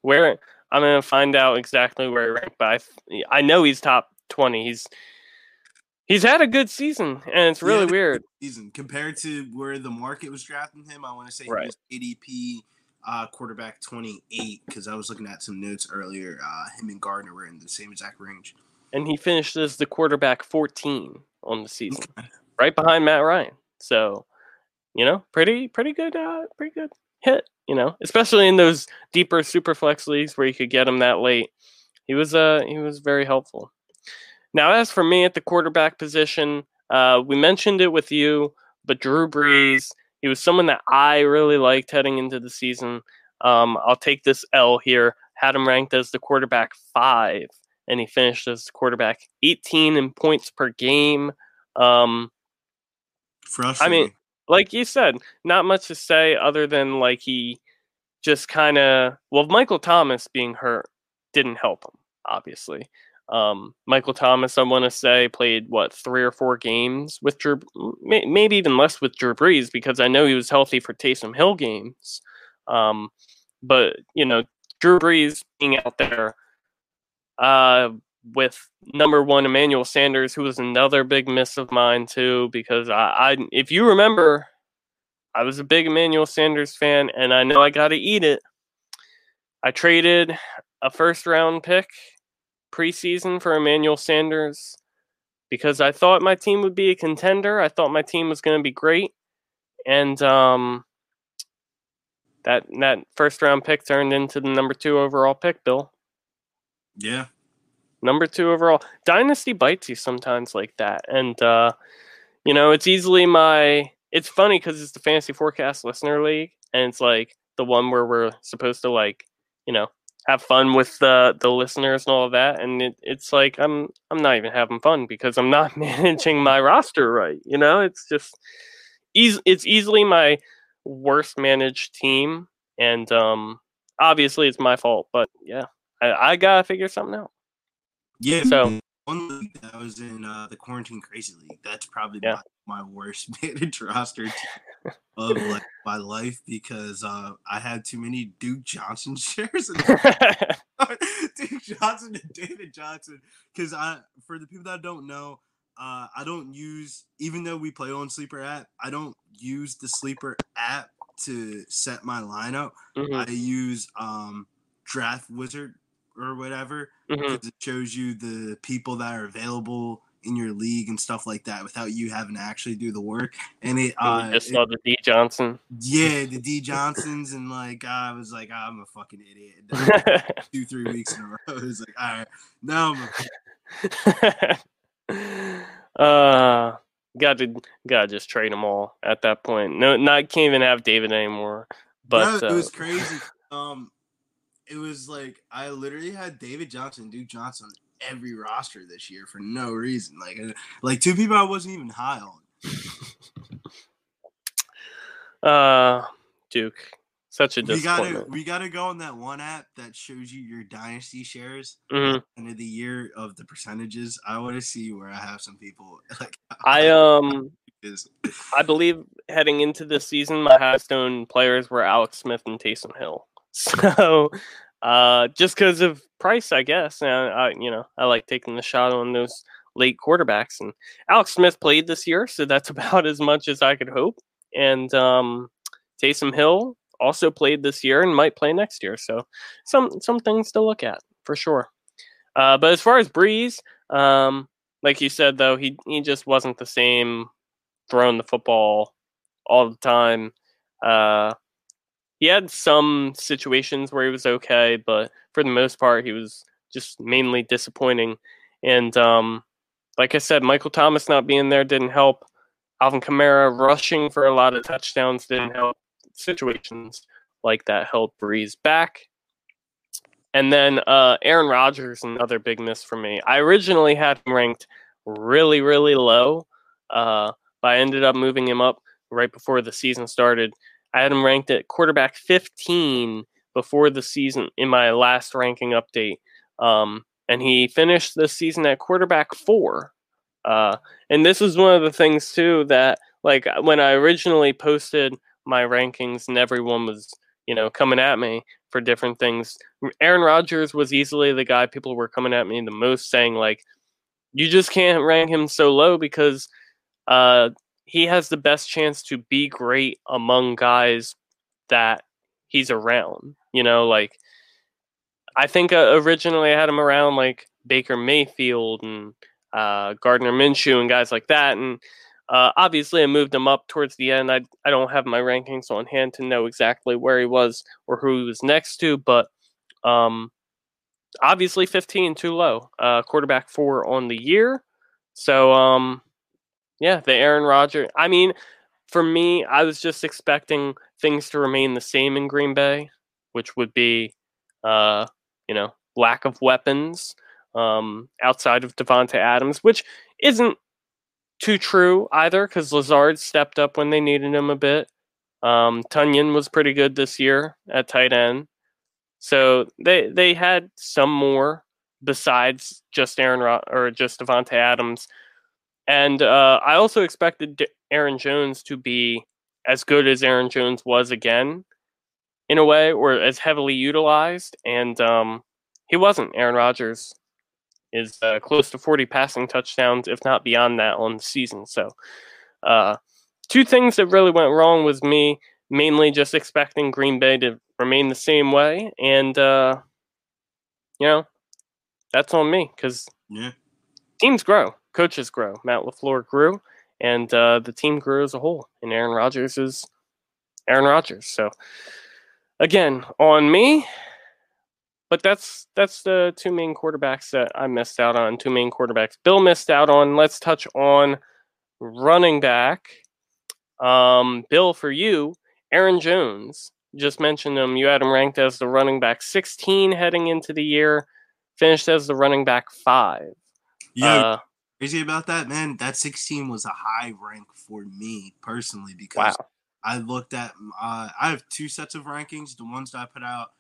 Where I'm gonna find out exactly where he ranked, but I know he's top 20. He's had a good season, and it's really weird. Season compared to where the market was drafting him, I want to say right. He was ADP quarterback 28, because I was looking at some notes earlier. Him and Gardner were in the same exact range. And he finished as the quarterback 14 on the season, right behind Matt Ryan. So, pretty good hit, especially in those deeper super flex leagues where you could get him that late. He was very helpful. Now, as for me at the quarterback position, we mentioned it with you, but Drew Brees, he was someone that I really liked heading into the season. I'll take this L here. Had him ranked as the quarterback 5. And he finished as quarterback 18 in points per game. Frustrating. Like you said, not much to say other than he just kind of... Well, Michael Thomas being hurt didn't help him, obviously. Michael Thomas, I want to say, played, 3 or 4 games with Drew... Maybe even less with Drew Brees, because I know he was healthy for Taysom Hill games. But, Drew Brees being out there... with number 1 Emmanuel Sanders, who was another big miss of mine too, because I if you remember, I was a big Emmanuel Sanders fan, and I know I got to eat it. I traded a first-round pick preseason for Emmanuel Sanders because I thought my team would be a contender. I thought my team was going to be great, and that first-round pick turned into the number 2 overall pick, Bill. Yeah. Number 2 overall. Dynasty bites you sometimes like that. And, it's easily it's funny because it's the Fantasy Forecast Listener League. And it's the one where we're supposed to have fun with the listeners and all of that. And it's like, I'm not even having fun because I'm not managing my roster right. You know, it's just it's easily my worst managed team. And obviously it's my fault, but yeah, I gotta figure something out. Yeah. So one league that was in the Quarantine Crazy League, that's probably my worst managed roster team of like my life, because I had too many Duke Johnson shares. Duke Johnson and David Johnson, because for the people that don't know, I don't use, even though we play on Sleeper app, I don't use the Sleeper app to set my lineup. Mm-hmm. I use Draft Wizard or whatever, because it shows you the people that are available in your league and stuff like that without you having to actually do the work. And I just saw the D Johnson. Yeah, the D Johnsons. And like, I was like, I'm a fucking idiot. And then, like, 2-3 weeks in a row, I was like, all right, now I'm a gotta just trade them all at that point. No, I can't even have David anymore. But no, it was crazy. It was like I literally had David Johnson, Duke Johnson, every roster this year for no reason. Like two people I wasn't even high on. Duke, such a disappointment. We gotta go on that one app that shows you your dynasty shares and the year of the percentages. I want to see where I have some people. Like I believe heading into this season, my highest-owned players were Alex Smith and Taysom Hill. So, just because of price, I guess. And I like taking the shot on those late quarterbacks. And Alex Smith played this year, so that's about as much as I could hope. And Taysom Hill also played this year and might play next year. So, some things to look at for sure. But as far as Breeze, like you said, though, he just wasn't the same throwing the football all the time. He had some situations where he was okay, but for the most part, he was just mainly disappointing. And like I said, Michael Thomas not being there didn't help. Alvin Kamara rushing for a lot of touchdowns didn't help. Situations like that held Breeze back. And then Aaron Rodgers, another big miss for me. I originally had him ranked really, really low, but I ended up moving him up right before the season started. I had him ranked at quarterback 15 before the season in my last ranking update. And he finished the season at quarterback 4. And this is one of the things, too, that like when I originally posted my rankings and everyone was, coming at me for different things, Aaron Rodgers was easily the guy people were coming at me the most, saying, like, you just can't rank him so low because he has the best chance to be great among guys that he's around. Like I think originally I had him around like Baker Mayfield and Gardner Minshew and guys like that. And obviously I moved him up towards the end. I don't have my rankings on hand to know exactly where he was or who he was next to, but obviously 15 too low, quarterback 4 on the year. So, yeah, the Aaron Rodgers. I mean, for me, I was just expecting things to remain the same in Green Bay, which would be, lack of weapons outside of Devonta Adams, which isn't too true either because Lazard stepped up when they needed him a bit. Tonyan was pretty good this year at tight end. So they had some more besides just Aaron or just Devonta Adams. And I also expected Aaron Jones to be as good as Aaron Jones was again, in a way, or as heavily utilized. And he wasn't. Aaron Rodgers is close to 40 passing touchdowns, if not beyond that, on the season. So two things that really went wrong was me mainly just expecting Green Bay to remain the same way. And, that's on me because teams grow. Coaches grow. Matt LaFleur grew, and the team grew as a whole. And Aaron Rodgers is Aaron Rodgers. So, again, on me. But that's the two main quarterbacks that I missed out on. Two main quarterbacks Bill missed out on. Let's touch on running back. Bill, for you, Aaron Jones just mentioned him. You had him ranked as the running back 16 heading into the year, finished as the running back 5. Yeah. Crazy about that, man. That 16 was a high rank for me personally because wow. I looked at I have two sets of rankings. The ones that I put out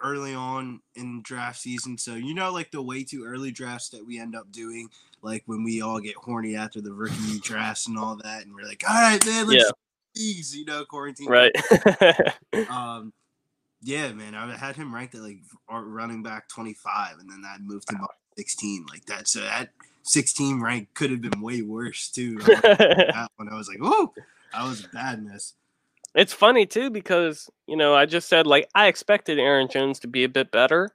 early on in draft season. So, you know, like the way too early drafts that we end up doing, like when we all get horny after the rookie drafts and all that. And we're like, all right, man, let's ease, you know, quarantine. Right. Yeah, man, I had him ranked at like running back 25, and then that moved him up to 16 like that. So that 16 rank could have been way worse too. That one, I was like, oh, that was badness. It's funny too because, you know, I just said like I expected Aaron Jones to be a bit better.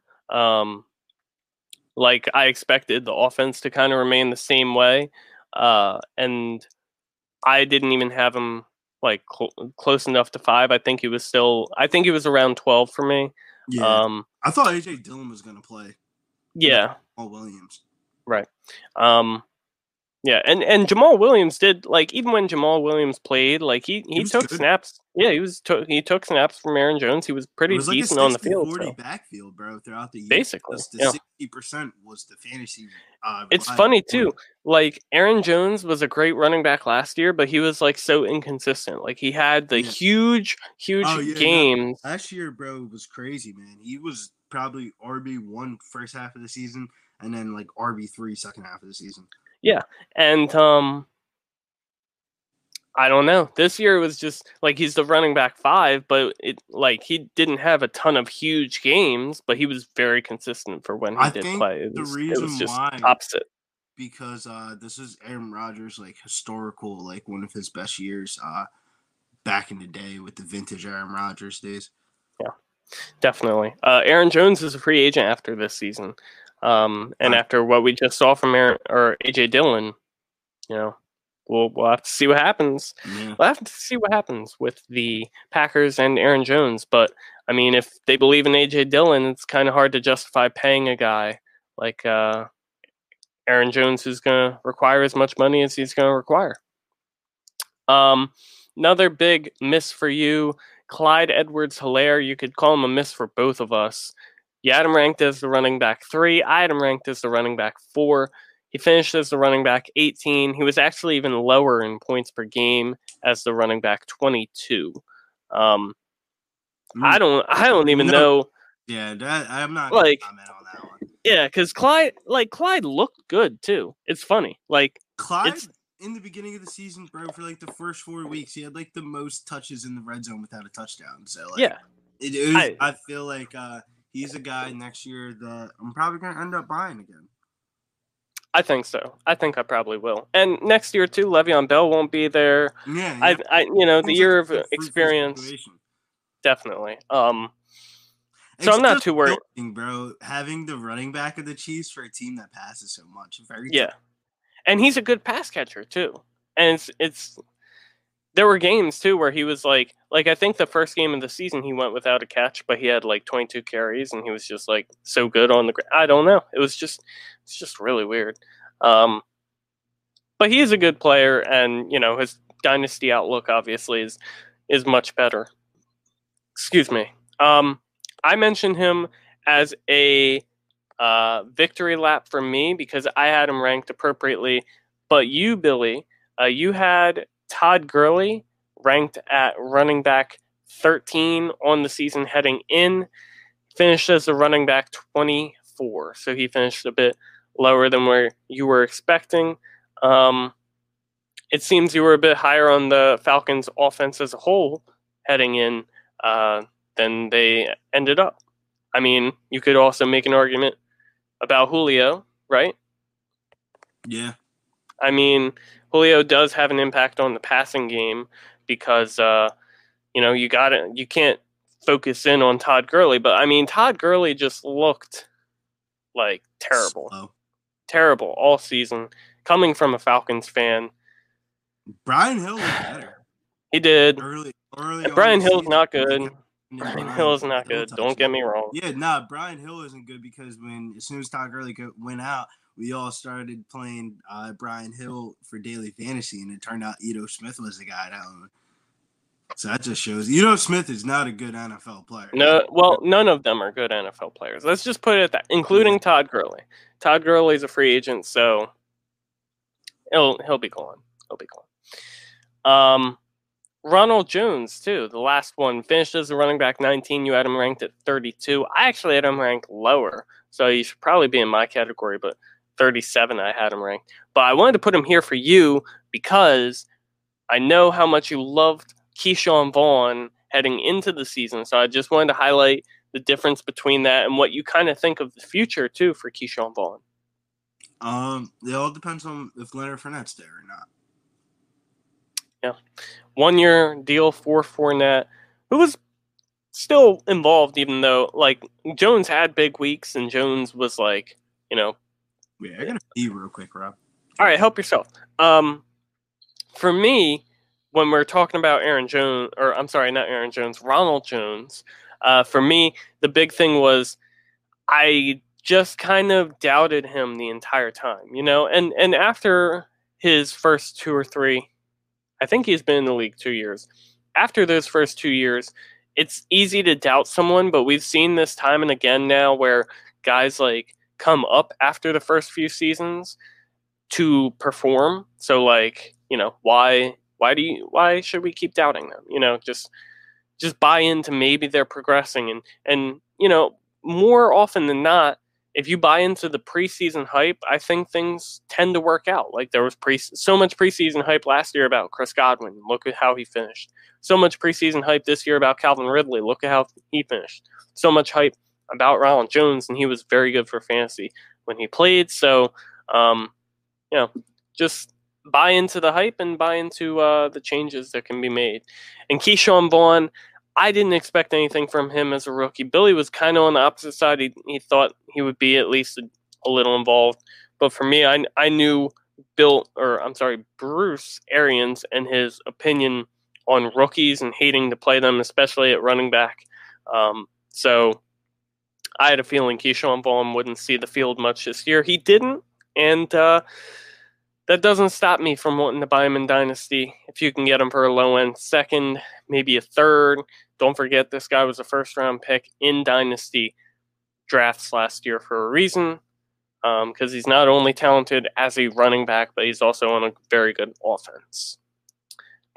Like I expected the offense to kind of remain the same way, and I didn't even have him like close enough to 5. I think he was still. I think he was around 12 for me. Yeah, I thought AJ Dillon was going to play. Yeah, Jamal Williams. Right. Yeah, and Jamal Williams did, like, even when Jamal Williams played, like he took good snaps. Yeah, he took snaps from Aaron Jones. He was pretty decent on the field. 40 backfield, bro, throughout the year. Basically, yeah. 60% was the fantasy. It's funny too. Like Aaron Jones was a great running back last year, but he was like so inconsistent. Like he had the huge games. No. Last year, bro, was crazy, man. He was probably RB1 first half of the season, and then like RB3 second half of the season. Yeah, and I don't know. This year was just like he's the running back 5, but it like he didn't have a ton of huge games, but he was very consistent for when he did play. The reason just why opposite because this is Aaron Rodgers, like historical, like one of his best years back in the day with the vintage Aaron Rodgers days. Yeah, definitely. Aaron Jones is a free agent after this season. And after what we just saw from AJ Dillon, you know, we'll have to see what happens. Yeah. We'll have to see what happens with the Packers and Aaron Jones. But I mean, if they believe in AJ Dillon, it's kind of hard to justify paying a guy like Aaron Jones, who's going to require as much money as he's going to require. Another big miss for you, Clyde Edwards-Helaire. You could call him a miss for both of us. You had him ranked as the running back 3. I had him ranked as the running back 4. He finished as the running back 18. He was actually even lower in points per game as the running back 22. I don't even know. Yeah, I'm not like gonna comment on that one. Yeah, because Clyde looked good too. It's funny, like Clyde in the beginning of the season, bro. For like the first 4 weeks, he had like the most touches in the red zone without a touchdown. So like, yeah, I feel like. He's a guy next year that I'm probably going to end up buying again. I think so. I think I probably will. And next year, too, Le'Veon Bell won't be there. Yeah. I you know, the year of experience. Situation. Definitely. So I'm not too worried. Bro, having the running back of the Chiefs for a team that passes so much. Very yeah. And he's a good pass catcher, too. And it's there were games, too, where he was like I think the first game of the season he went without a catch, but he had like 22 carries and he was just like so good on the ground. I don't know. It's just really weird. But he is a good player and, you know, his dynasty outlook obviously is much better. Excuse me. I mentioned him as a victory lap for me because I had him ranked appropriately. But you, Billy, you had Todd Gurley ranked at running back 13 on the season heading in, finished as a running back 24. So he finished a bit lower than where you were expecting. It seems you were a bit higher on the Falcons offense as a whole heading in than they ended up. I mean, you could also make an argument about Julio, right? Yeah. I mean, Julio does have an impact on the passing game because, you know, you can't focus in on Todd Gurley. But, I mean, Todd Gurley just looked, like, terrible. Slow. Terrible all season, coming from a Falcons fan. Brian Hill looked better. He did. Early Brian Hill's not good. Brian Hill is not good. Don't get me wrong. Yeah, nah, Brian Hill isn't good because as soon as Todd Gurley went out, we all started playing Brian Hill for daily fantasy, and it turned out Ito Smith was the guy that owned. So that just shows you know Smith is not a good NFL player. No, well, none of them are good NFL players. Let's just put it at that, including Todd Gurley. Todd Gurley's a free agent, so he'll be gone. He'll be gone. Ronald Jones, too, the last one, finished as a running back 19. You had him ranked at 32. I actually had him ranked lower, so he should probably be in my category, but 37 I had him ranked. But I wanted to put him here for you because I know how much you loved Keyshawn Vaughn heading into the season, so I just wanted to highlight the difference between that and what you kind of think of the future, too, for Keyshawn Vaughn. It all depends on if Leonard Fournette's there or not. Yeah. 1 year deal for Fournette, who was still involved, even though, like, Jones had big weeks and Jones was like, you know. Yeah, I gotta pee real quick, Rob. All right, help yourself. For me, when we're talking about Ronald Jones, for me, the big thing was I just kind of doubted him the entire time, you know? And after his first two or three, I think he's been in the league 2 years. After those first 2 years, it's easy to doubt someone, but we've seen this time and again now where guys like come up after the first few seasons to perform. So like, you know, why should we keep doubting them? You know, just buy into maybe they're progressing and you know, more often than not, if you buy into the preseason hype, I think things tend to work out. Like there was so much preseason hype last year about Chris Godwin. Look at how he finished. So much preseason hype this year about Calvin Ridley. Look at how he finished. So much hype about Ronald Jones, and he was very good for fantasy when he played. So, you know, just buy into the hype and buy into the changes that can be made. And Keyshawn Vaughn, I didn't expect anything from him as a rookie. Billy was kind of on the opposite side. He thought he would be at least a little involved. But for me, I knew Bruce Arians and his opinion on rookies and hating to play them, especially at running back. So I had a feeling Keyshawn Vaughn wouldn't see the field much this year. He didn't, and that doesn't stop me from wanting to buy him in Dynasty. If you can get him for a low-end second, maybe a third. Don't forget, this guy was a first-round pick in Dynasty drafts last year for a reason, because he's not only talented as a running back, but he's also on a very good offense.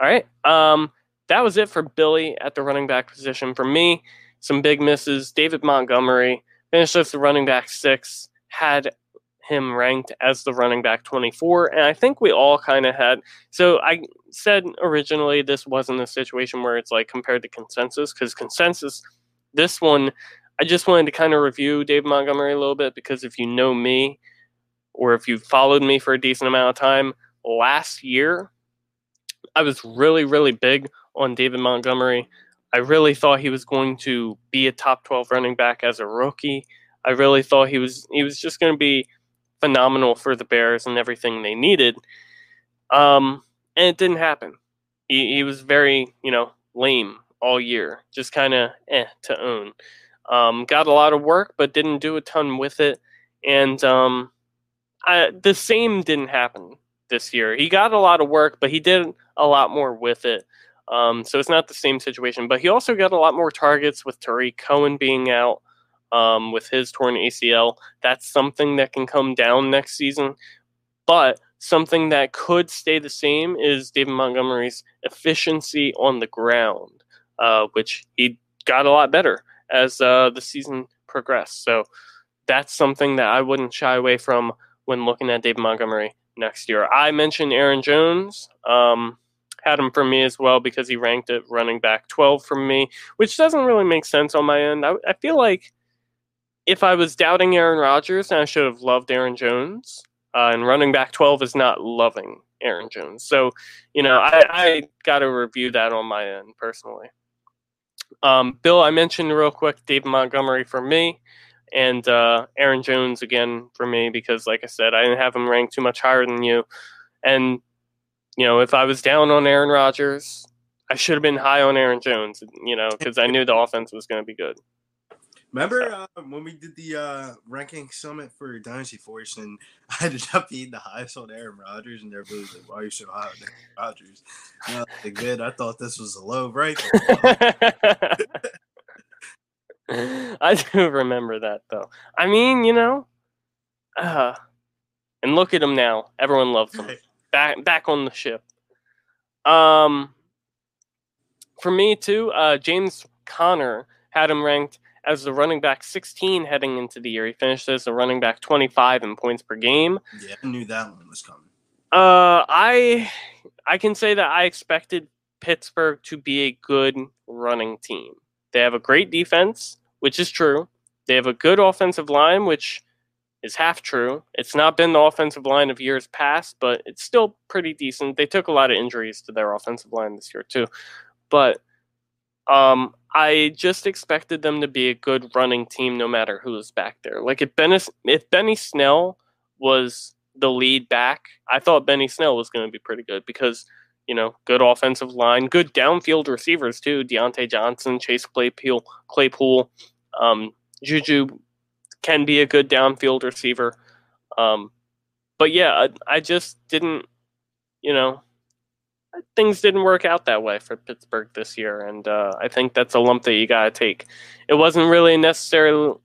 All right, that was it for Billy at the running back position. For me, some big misses. David Montgomery finished as the running back 6, had him ranked as the running back 24, and I think we all kind of had. So I said originally this wasn't a situation where it's like compared to consensus, because consensus, this one, I just wanted to kind of review Dave Montgomery a little bit, because if you know me, or if you've followed me for a decent amount of time, last year, I was really, really big on David Montgomery. I really thought he was going to be a top 12 running back as a rookie. I really thought he was just going to be phenomenal for the Bears and everything they needed. And it didn't happen. He was very, you know, lame all year. Just kind of to own. Got a lot of work, but didn't do a ton with it. And the same didn't happen this year. He got a lot of work, but he did a lot more with it. So it's not the same situation. But he also got a lot more targets with Tariq Cohen being out. With his torn ACL, that's something that can come down next season. But something that could stay the same is David Montgomery's efficiency on the ground, which he got a lot better as the season progressed. So that's something that I wouldn't shy away from when looking at David Montgomery next year. I mentioned Aaron Jones. Had him for me as well because he ranked at running back 12 for me, which doesn't really make sense on my end. I feel like if I was doubting Aaron Rodgers, I should have loved Aaron Jones. And running back 12 is not loving Aaron Jones. So, you know, I got to review that on my end personally. Bill, I mentioned real quick David Montgomery for me and Aaron Jones again for me because, like I said, I didn't have him ranked too much higher than you. And, you know, if I was down on Aaron Rodgers, I should have been high on Aaron Jones, you know, because I knew the offense was going to be good. Remember when we did the ranking summit for Dynasty Force, and I ended up being the highest on Aaron Rodgers, and everybody was like, "Why are you so high on Aaron Rodgers?" And I was like, "Man, I thought this was a low break." I do remember that, though. I mean, you know, and look at him now. Everyone loves him. Back on the ship. For me, too, James Conner had him ranked as the running back 16 heading into the year. He finished as the running back 25 in points per game. Yeah, I knew that one was coming. I can say that I expected Pittsburgh to be a good running team. They have a great defense, which is true. They have a good offensive line, which is half true. It's not been the offensive line of years past, but it's still pretty decent. They took a lot of injuries to their offensive line this year, too. But I just expected them to be a good running team no matter who was back there. Like, if Benny Snell was the lead back, I thought Benny Snell was going to be pretty good because, you know, good offensive line, good downfield receivers, too. Deontay Johnson, Chase Claypool, Juju can be a good downfield receiver. But, yeah, I just didn't, you know, things didn't work out that way for Pittsburgh this year, and I think that's a lump that you got to take. It wasn't really necessarily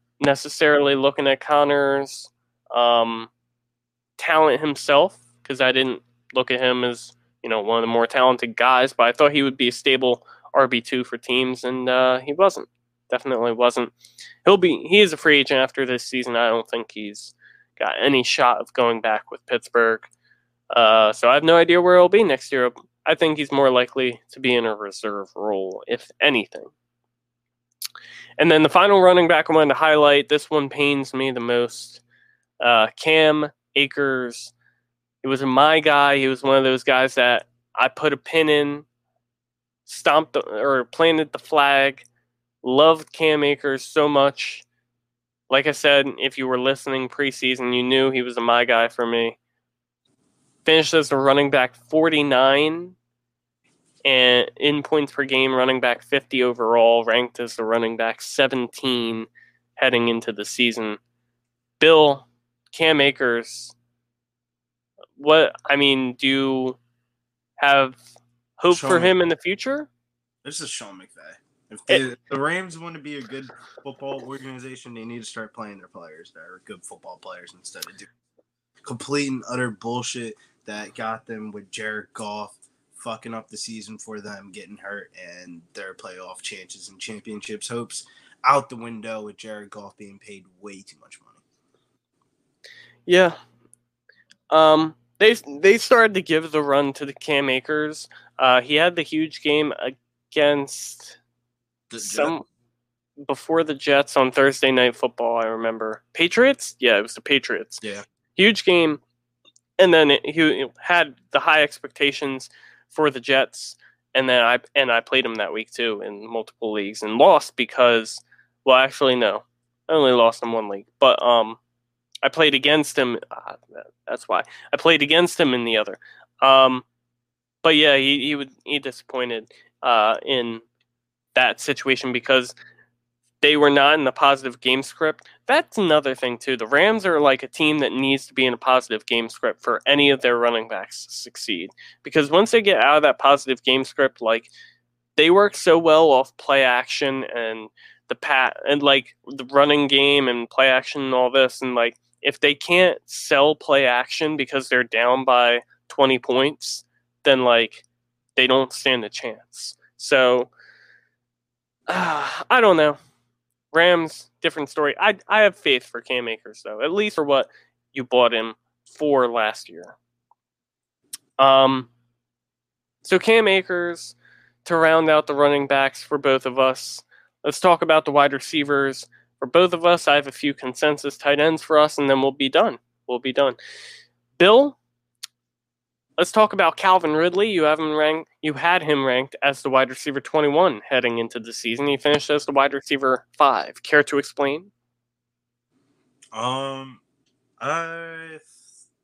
looking at Connor's talent himself, because I didn't look at him as, you know, one of the more talented guys, but I thought he would be a stable RB2 for teams, and he wasn't. Definitely wasn't. He is a free agent after this season. I don't think he's got any shot of going back with Pittsburgh. So I have no idea where he'll be next year. I think he's more likely to be in a reserve role, if anything. And then the final running back I wanted to highlight, this one pains me the most. Cam Akers. He was my guy. He was one of those guys that I put a pin in, stomped or planted the flag. Loved Cam Akers so much. Like I said, if you were listening preseason, you knew he was a my guy for me. Finished as a running back 49 and in points per game, running back 50 overall, ranked as the running back 17 heading into the season. Bill, Cam Akers, do you have hope for him in the future? This is Sean McVay. If the Rams want to be a good football organization, they need to start playing their players that are good football players instead of doing complete and utter bullshit that got them with Jared Goff fucking up the season for them, getting hurt, and their playoff chances and championships hopes out the window with Jared Goff being paid way too much money. Yeah. They started to give the run to the Cam Akers. He had the huge game against before the Jets on Thursday Night Football, I remember. Patriots? Yeah, it was the Patriots. Yeah. Huge game, and then he had the high expectations for the Jets, and then I played him that week too in multiple leagues and lost because, well, actually no, I only lost in one league, but I played against him. That's why I played against him in the other. But yeah, he disappointed in that situation because they were not in the positive game script. That's another thing, too. The Rams are like a team that needs to be in a positive game script for any of their running backs to succeed. Because once they get out of that positive game script, like, they work so well off play action and the running game and play action and all this. And, like, if they can't sell play action because they're down by 20 points, then, like, they don't stand a chance. So, I don't know. Rams, different story. I have faith for Cam Akers, though, at least for what you bought him for last year. So Cam Akers, to round out the running backs for both of us. Let's talk about the wide receivers for both of us. I have a few consensus tight ends for us, and then we'll be done. Bill, let's talk about Calvin Ridley. You had him ranked as the wide receiver 21 heading into the season. He finished as the wide receiver 5. Care to explain? I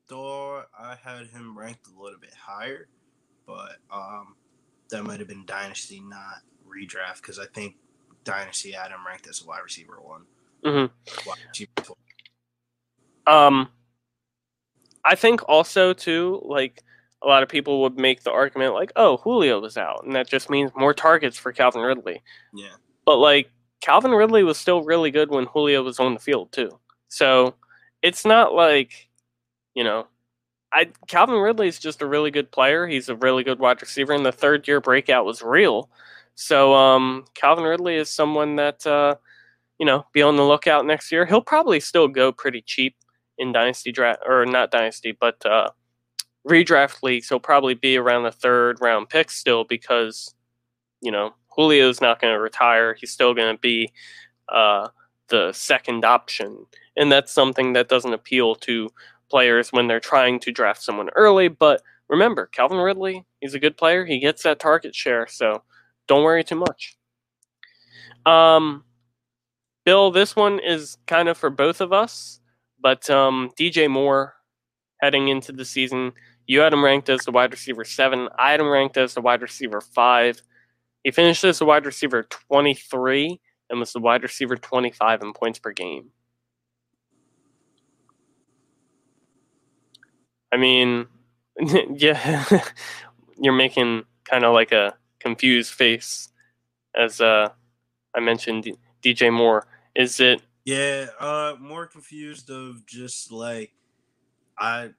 thought I had him ranked a little bit higher, but that might have been Dynasty, not redraft, because I think Dynasty had him ranked as a wide receiver one. Mm-hmm. Wide receiver two. I think also too, like a lot of people would make the argument like, oh, Julio was out, and that just means more targets for Calvin Ridley. Yeah. But like Calvin Ridley was still really good when Julio was on the field too. So it's not like, you know, Calvin Ridley is just a really good player. He's a really good wide receiver, and the third-year breakout was real. So Calvin Ridley is someone that, you know, be on the lookout next year. He'll probably still go pretty cheap in Dynasty Draft, or not Dynasty, but redraft leagues. He'll probably be around the third-round pick still because, you know, Julio's not going to retire. He's still going to be the second option, and that's something that doesn't appeal to players when they're trying to draft someone early. But remember, Calvin Ridley, he's a good player. He gets that target share, so don't worry too much. Bill, this one is kind of for both of us, but DJ Moore heading into the season, you had him ranked as the wide receiver 7. I had him ranked as the wide receiver 5. He finished as the wide receiver 23 and was the wide receiver 25 in points per game. I mean, yeah, you're making kind of like a confused face as I mentioned DJ Moore. Is it? Yeah, more confused of just like, I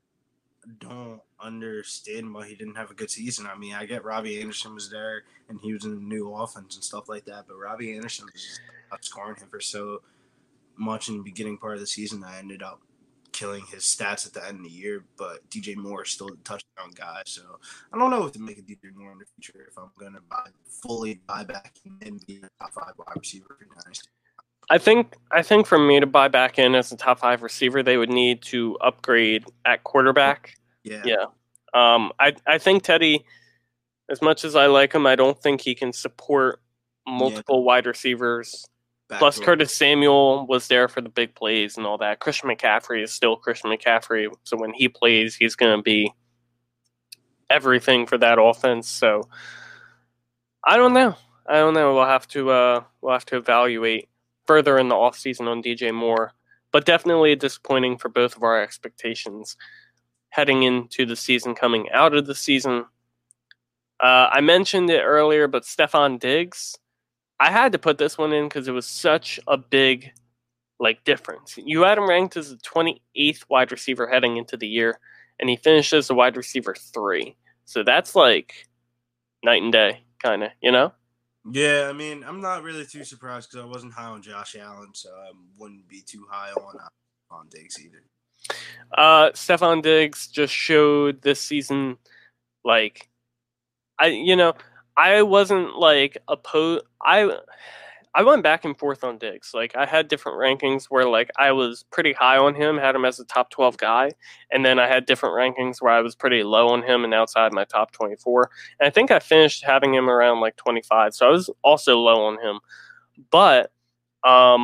don't understand why he didn't have a good season. I mean, I get Robbie Anderson was there and he was in a new offense and stuff like that, but Robbie Anderson was just outscoring him for so much in the beginning part of the season. I ended up killing his stats at the end of the year, but DJ Moore is still a touchdown guy, so I don't know what to make of DJ Moore in the future if I'm going to fully buy back and be a top 5 wide receiver. I think for me to buy back in as a top 5 receiver, they would need to upgrade at quarterback. Yeah. I think Teddy, as much as I like him, I don't think he can support multiple wide receivers. Plus, Curtis Samuel was there for the big plays and all that. Christian McCaffrey is still Christian McCaffrey, so when he plays, he's going to be everything for that offense. So I don't know. We'll have to evaluate further in the offseason on DJ Moore, but definitely disappointing for both of our expectations heading into the season, coming out of the season. I mentioned it earlier, but Stefon Diggs. I had to put this one in because it was such a big, like, difference. You had him ranked as the 28th wide receiver heading into the year, and he finished as the wide receiver 3. So that's like night and day, kind of, you know? Yeah, I mean, I'm not really too surprised because I wasn't high on Josh Allen, so I wouldn't be too high on Diggs either. Stefon Diggs just showed this season, like, I wasn't like opposed. I went back and forth on Diggs. Like I had different rankings where like I was pretty high on him, had him as a top 12 guy, and then I had different rankings where I was pretty low on him and outside my top 24. And I think I finished having him around like 25, so I was also low on him. But I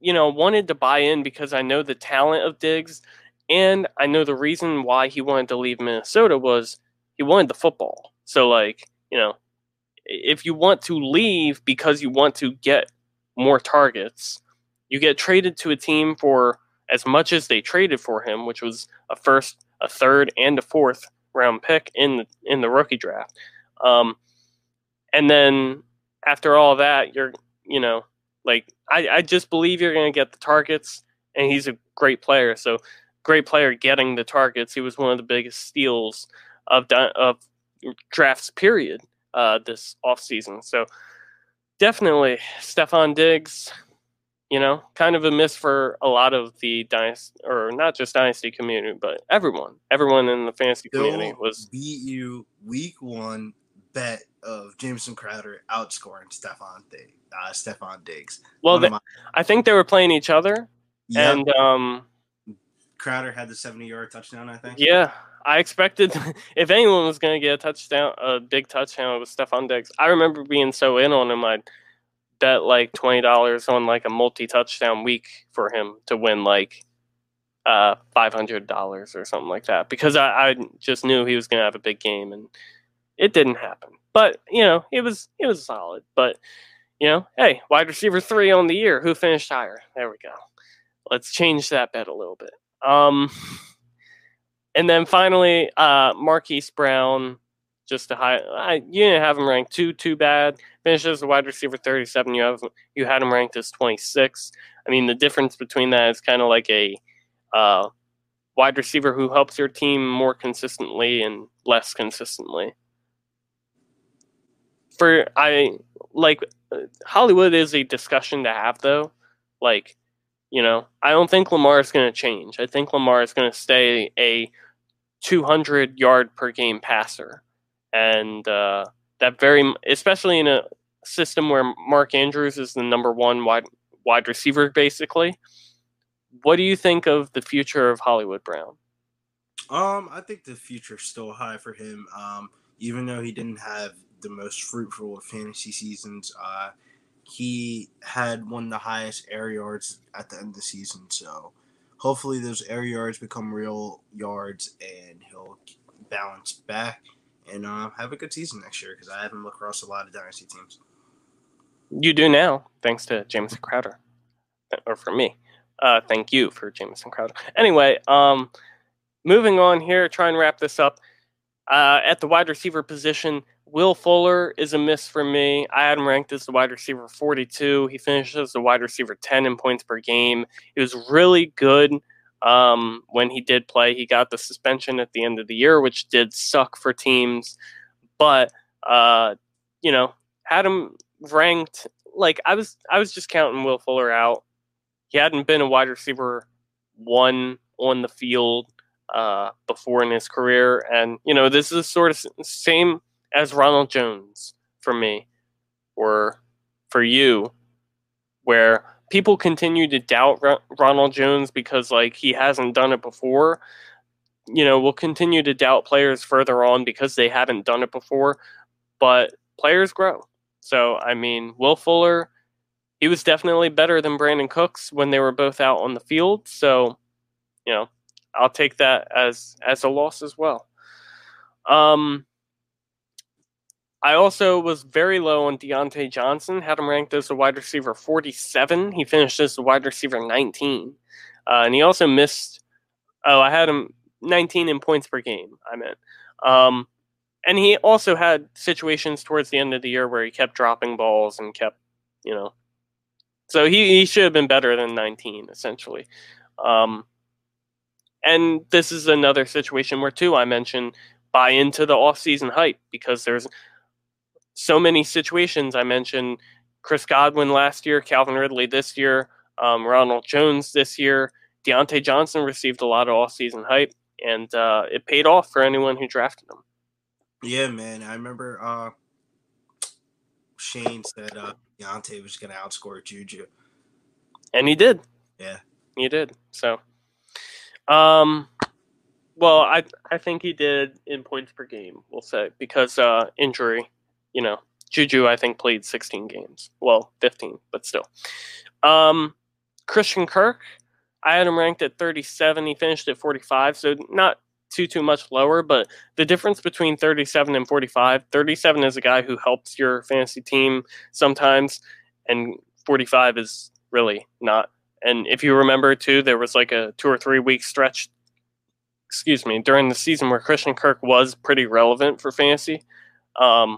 wanted to buy in because I know the talent of Diggs, and I know the reason why he wanted to leave Minnesota was he wanted the football. So, like, if you want to leave because you want to get more targets, you get traded to a team for as much as they traded for him, which was a first, a third, and a fourth round pick in the rookie draft. And then after all that, you're, I just believe you're going to get the targets, and he's a great player. So, great player getting the targets. He was one of the biggest steals of drafts period this offseason. So definitely Stefon Diggs, kind of a miss for a lot of the dynasty, or not just dynasty community, but everyone in the fantasy community was beat you week one bet of Jamison Crowder outscoring Stefon Diggs. Well, I think they were playing each other. Yep. And Crowder had the 70-yard touchdown, I think. Yeah. I expected if anyone was going to get a touchdown, a big touchdown, it was Stefon Diggs. I remember being so in on him, I'd bet like $20 on like a multi-touchdown week for him to win like $500 or something like that, because I just knew he was going to have a big game, and it didn't happen. But, you know, it was solid. But, you know, hey, wide receiver 3 on the year. Who finished higher? There we go. Let's change that bet a little bit. And then finally, Marquise Brown, just a high. You didn't have him ranked too bad. Finishes the wide receiver 37. You had him ranked as 26. I mean, the difference between that is kind of like a wide receiver who helps your team more consistently and less consistently. Hollywood is a discussion to have, though. Like, you know, I don't think Lamar is going to change. I think Lamar is going to stay a 200-yard-per-game passer. And that very, especially in a system where Mark Andrews is the number one wide receiver, basically. What do you think of the future of Hollywood Brown? I think the future's still high for him. Even though he didn't have the most fruitful of fantasy seasons, he had one of the highest air yards at the end of the season. So hopefully those air yards become real yards and he'll bounce back and have a good season next year, because I haven't looked across a lot of dynasty teams. You do now, thanks to Jamison Crowder. Or for me. Thank you for Jamison Crowder. Anyway, moving on here, try and wrap this up. At the wide receiver position, Will Fuller is a miss for me. I had him ranked as the wide receiver 42. He finished as the wide receiver 10 in points per game. It was really good when he did play. He got the suspension at the end of the year, which did suck for teams. But, you know, had him ranked. Like, I was just counting Will Fuller out. He hadn't been a wide receiver 1 on the field before in his career. And, you know, this is sort of same as Ronald Jones for me, or for you, where people continue to doubt Ronald Jones because, like, he hasn't done it before. You know, we'll continue to doubt players further on because they haven't done it before. But players grow. So, I mean, Will Fuller, he was definitely better than Brandon Cooks when they were both out on the field. So, you know, I'll take that as a loss as well. I also was very low on Deontay Johnson, had him ranked as a wide receiver 47. He finished as a wide receiver 19. And he also missed, I had him 19 in points per game, I meant. And he also had situations towards the end of the year where he kept dropping balls and kept, you know, so he should have been better than 19, essentially. And this is another situation where, too, I mentioned buy into the offseason hype, because there's so many situations. I mentioned Chris Godwin last year, Calvin Ridley this year, Ronald Jones this year. Deontay Johnson received a lot of offseason hype, and it paid off for anyone who drafted him. Yeah, man. I remember Shane said Deontay was going to outscore Juju. And he did. Yeah. He did. So, well, I think he did in points per game, we'll say, because injury, you know, Juju, I think, played 16 games. Well, 15, but still. Christian Kirk, I had him ranked at 37. He finished at 45, so not too much lower, but the difference between 37 and 45, 37 is a guy who helps your fantasy team sometimes, and 45 is really not. And if you remember, too, there was like a 2 or 3 week stretch, during the season where Christian Kirk was pretty relevant for fantasy. But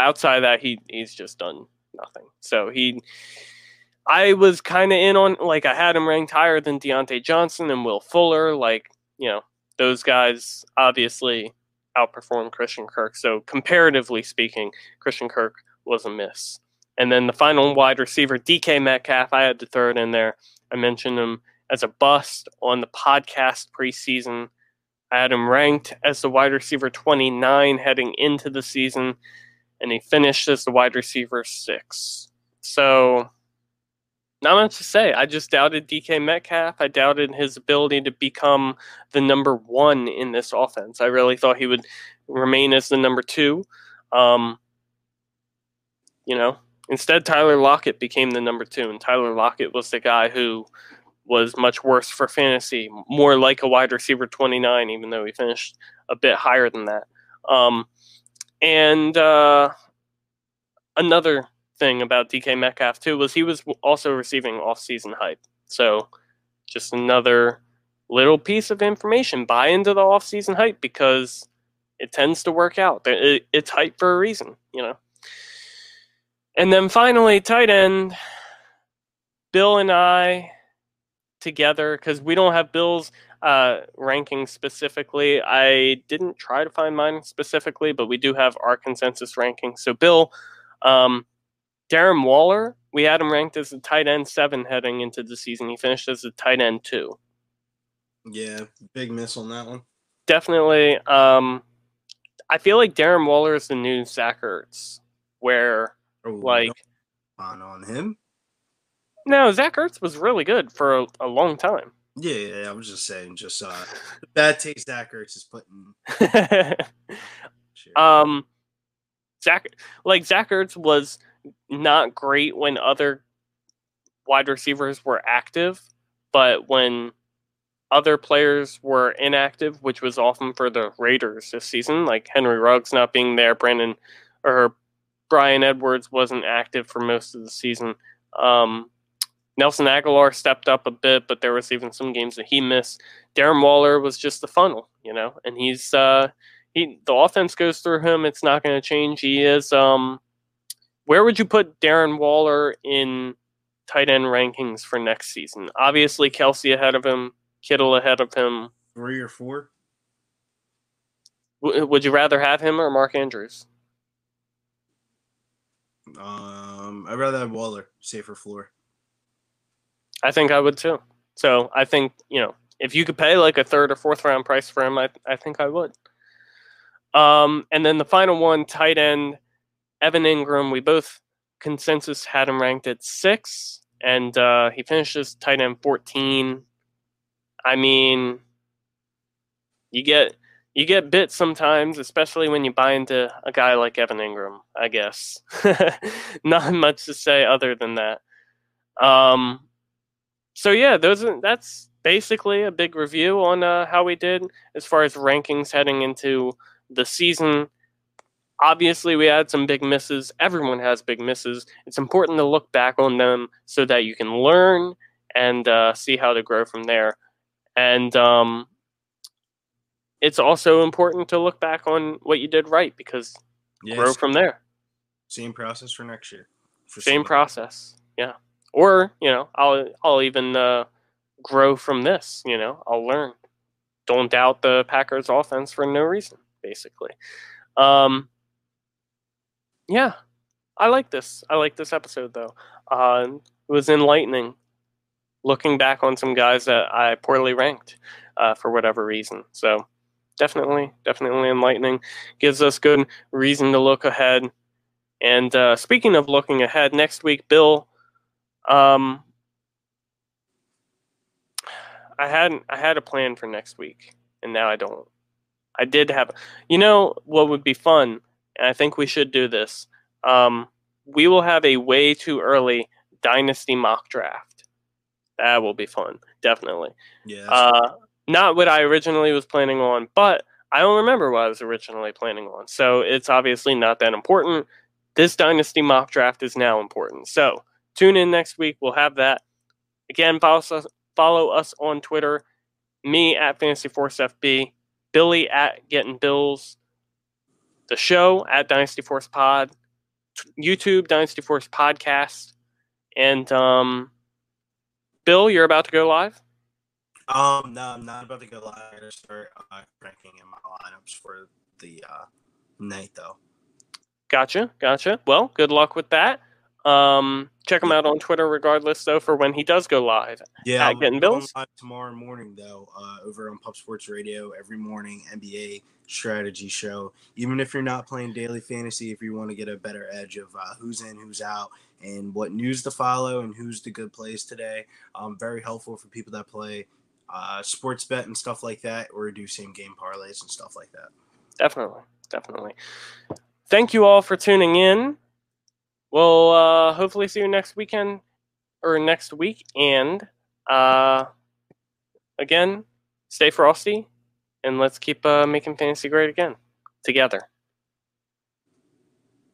outside of that, he's just done nothing. So I was kind of in on, like, I had him ranked higher than Deontay Johnson and Will Fuller, like, you know, those guys obviously outperformed Christian Kirk. So comparatively speaking, Christian Kirk was a miss. And then the final wide receiver, DK Metcalf, I had the third in there. I mentioned him as a bust on the podcast preseason. I had him ranked as the wide receiver 29 heading into the season, and he finished as the wide receiver 6. So, not much to say. I just doubted DK Metcalf. I doubted his ability to become the number 1 in this offense. I really thought he would remain as the number 2. You know, instead, Tyler Lockett became the number 2, and Tyler Lockett was the guy who was much worse for fantasy, more like a wide receiver 29, even though he finished a bit higher than that. And another thing about DK Metcalf, too, was he was also receiving off-season hype. So just another little piece of information. Buy into the off-season hype because it tends to work out. It's hype for a reason, you know. And then finally, tight end, Bill and I together, because we don't have Bill's ranking specifically. I didn't try to find mine specifically, but we do have our consensus ranking. So Bill, Darren Waller, we had him ranked as a tight end 7 heading into the season. He finished as a tight end 2. Yeah, big miss on that one. Definitely. I feel like Darren Waller is the new Zach Ertz, where on him. No, Zach Ertz was really good for a long time. Yeah, I was just saying, just the bad taste Zach Ertz is putting. Zach Ertz was not great when other wide receivers were active, but when other players were inactive, which was often for the Raiders this season, like Henry Ruggs not being there, Brian Edwards wasn't active for most of the season. Nelson Aguilar stepped up a bit, but there was even some games that he missed. Darren Waller was just the funnel, you know, and he's the offense goes through him. It's not going to change. He is. Where would you put Darren Waller in tight end rankings for next season? Obviously, Kelsey ahead of him, Kittle ahead of him. 3 or 4. Would you rather have him or Mark Andrews? I'd rather have Waller, safer floor. I think I would too. So I think, you know, if you could pay like a 3rd or 4th round price for him, I think I would. And then the final one, tight end, Evan Ingram. We both consensus had him ranked at 6, and he finishes tight end 14. I mean, you get bit sometimes, especially when you buy into a guy like Evan Ingram, I guess. Not much to say other than that. So yeah, that's basically a big review on how we did as far as rankings heading into the season. Obviously, we had some big misses. Everyone has big misses. It's important to look back on them so that you can learn and see how to grow from there. And it's also important to look back on what you did right because grow from there. Same process for next year. Process, yeah. Or, you know, I'll even grow from this, you know. I'll learn. Don't doubt the Packers offense for no reason, basically. Yeah, I like this. I like this episode, though. It was enlightening looking back on some guys that I poorly ranked for whatever reason. So definitely enlightening. Gives us good reason to look ahead. And speaking of looking ahead, next week, Bill... I had a plan for next week, and now I don't. I did have, you know, what would be fun, and I think we should do this. We will have a way too early dynasty mock draft. That will be fun, definitely. Yeah. Not what I originally was planning on, but I don't remember what I was originally planning on, so it's obviously not that important. This dynasty mock draft is now important, so. Tune in next week. We'll have that. Again, follow us on Twitter. Me at FantasyForceFB. Billy at Getting Bills. The show at Dynasty Force Pod. YouTube, Dynasty Force Podcast. And Bill, you're about to go live? No, I'm not about to go live. I'm going to start ranking in my lineups for the night, though. Gotcha. Well, good luck with that. Check him out on Twitter regardless, though, for when he does go live. Yeah, at Getting Bills. I'm live tomorrow morning, though, over on Pup Sports Radio every morning, NBA strategy show. Even if you're not playing daily fantasy, if you want to get a better edge of who's in, who's out, and what news to follow and who's the good plays today, very helpful for people that play sports bet and stuff like that, or do same-game parlays and stuff like that. Definitely. Thank you all for tuning in. We'll hopefully see you next weekend or next week. And again, stay frosty and let's keep making fantasy great again together.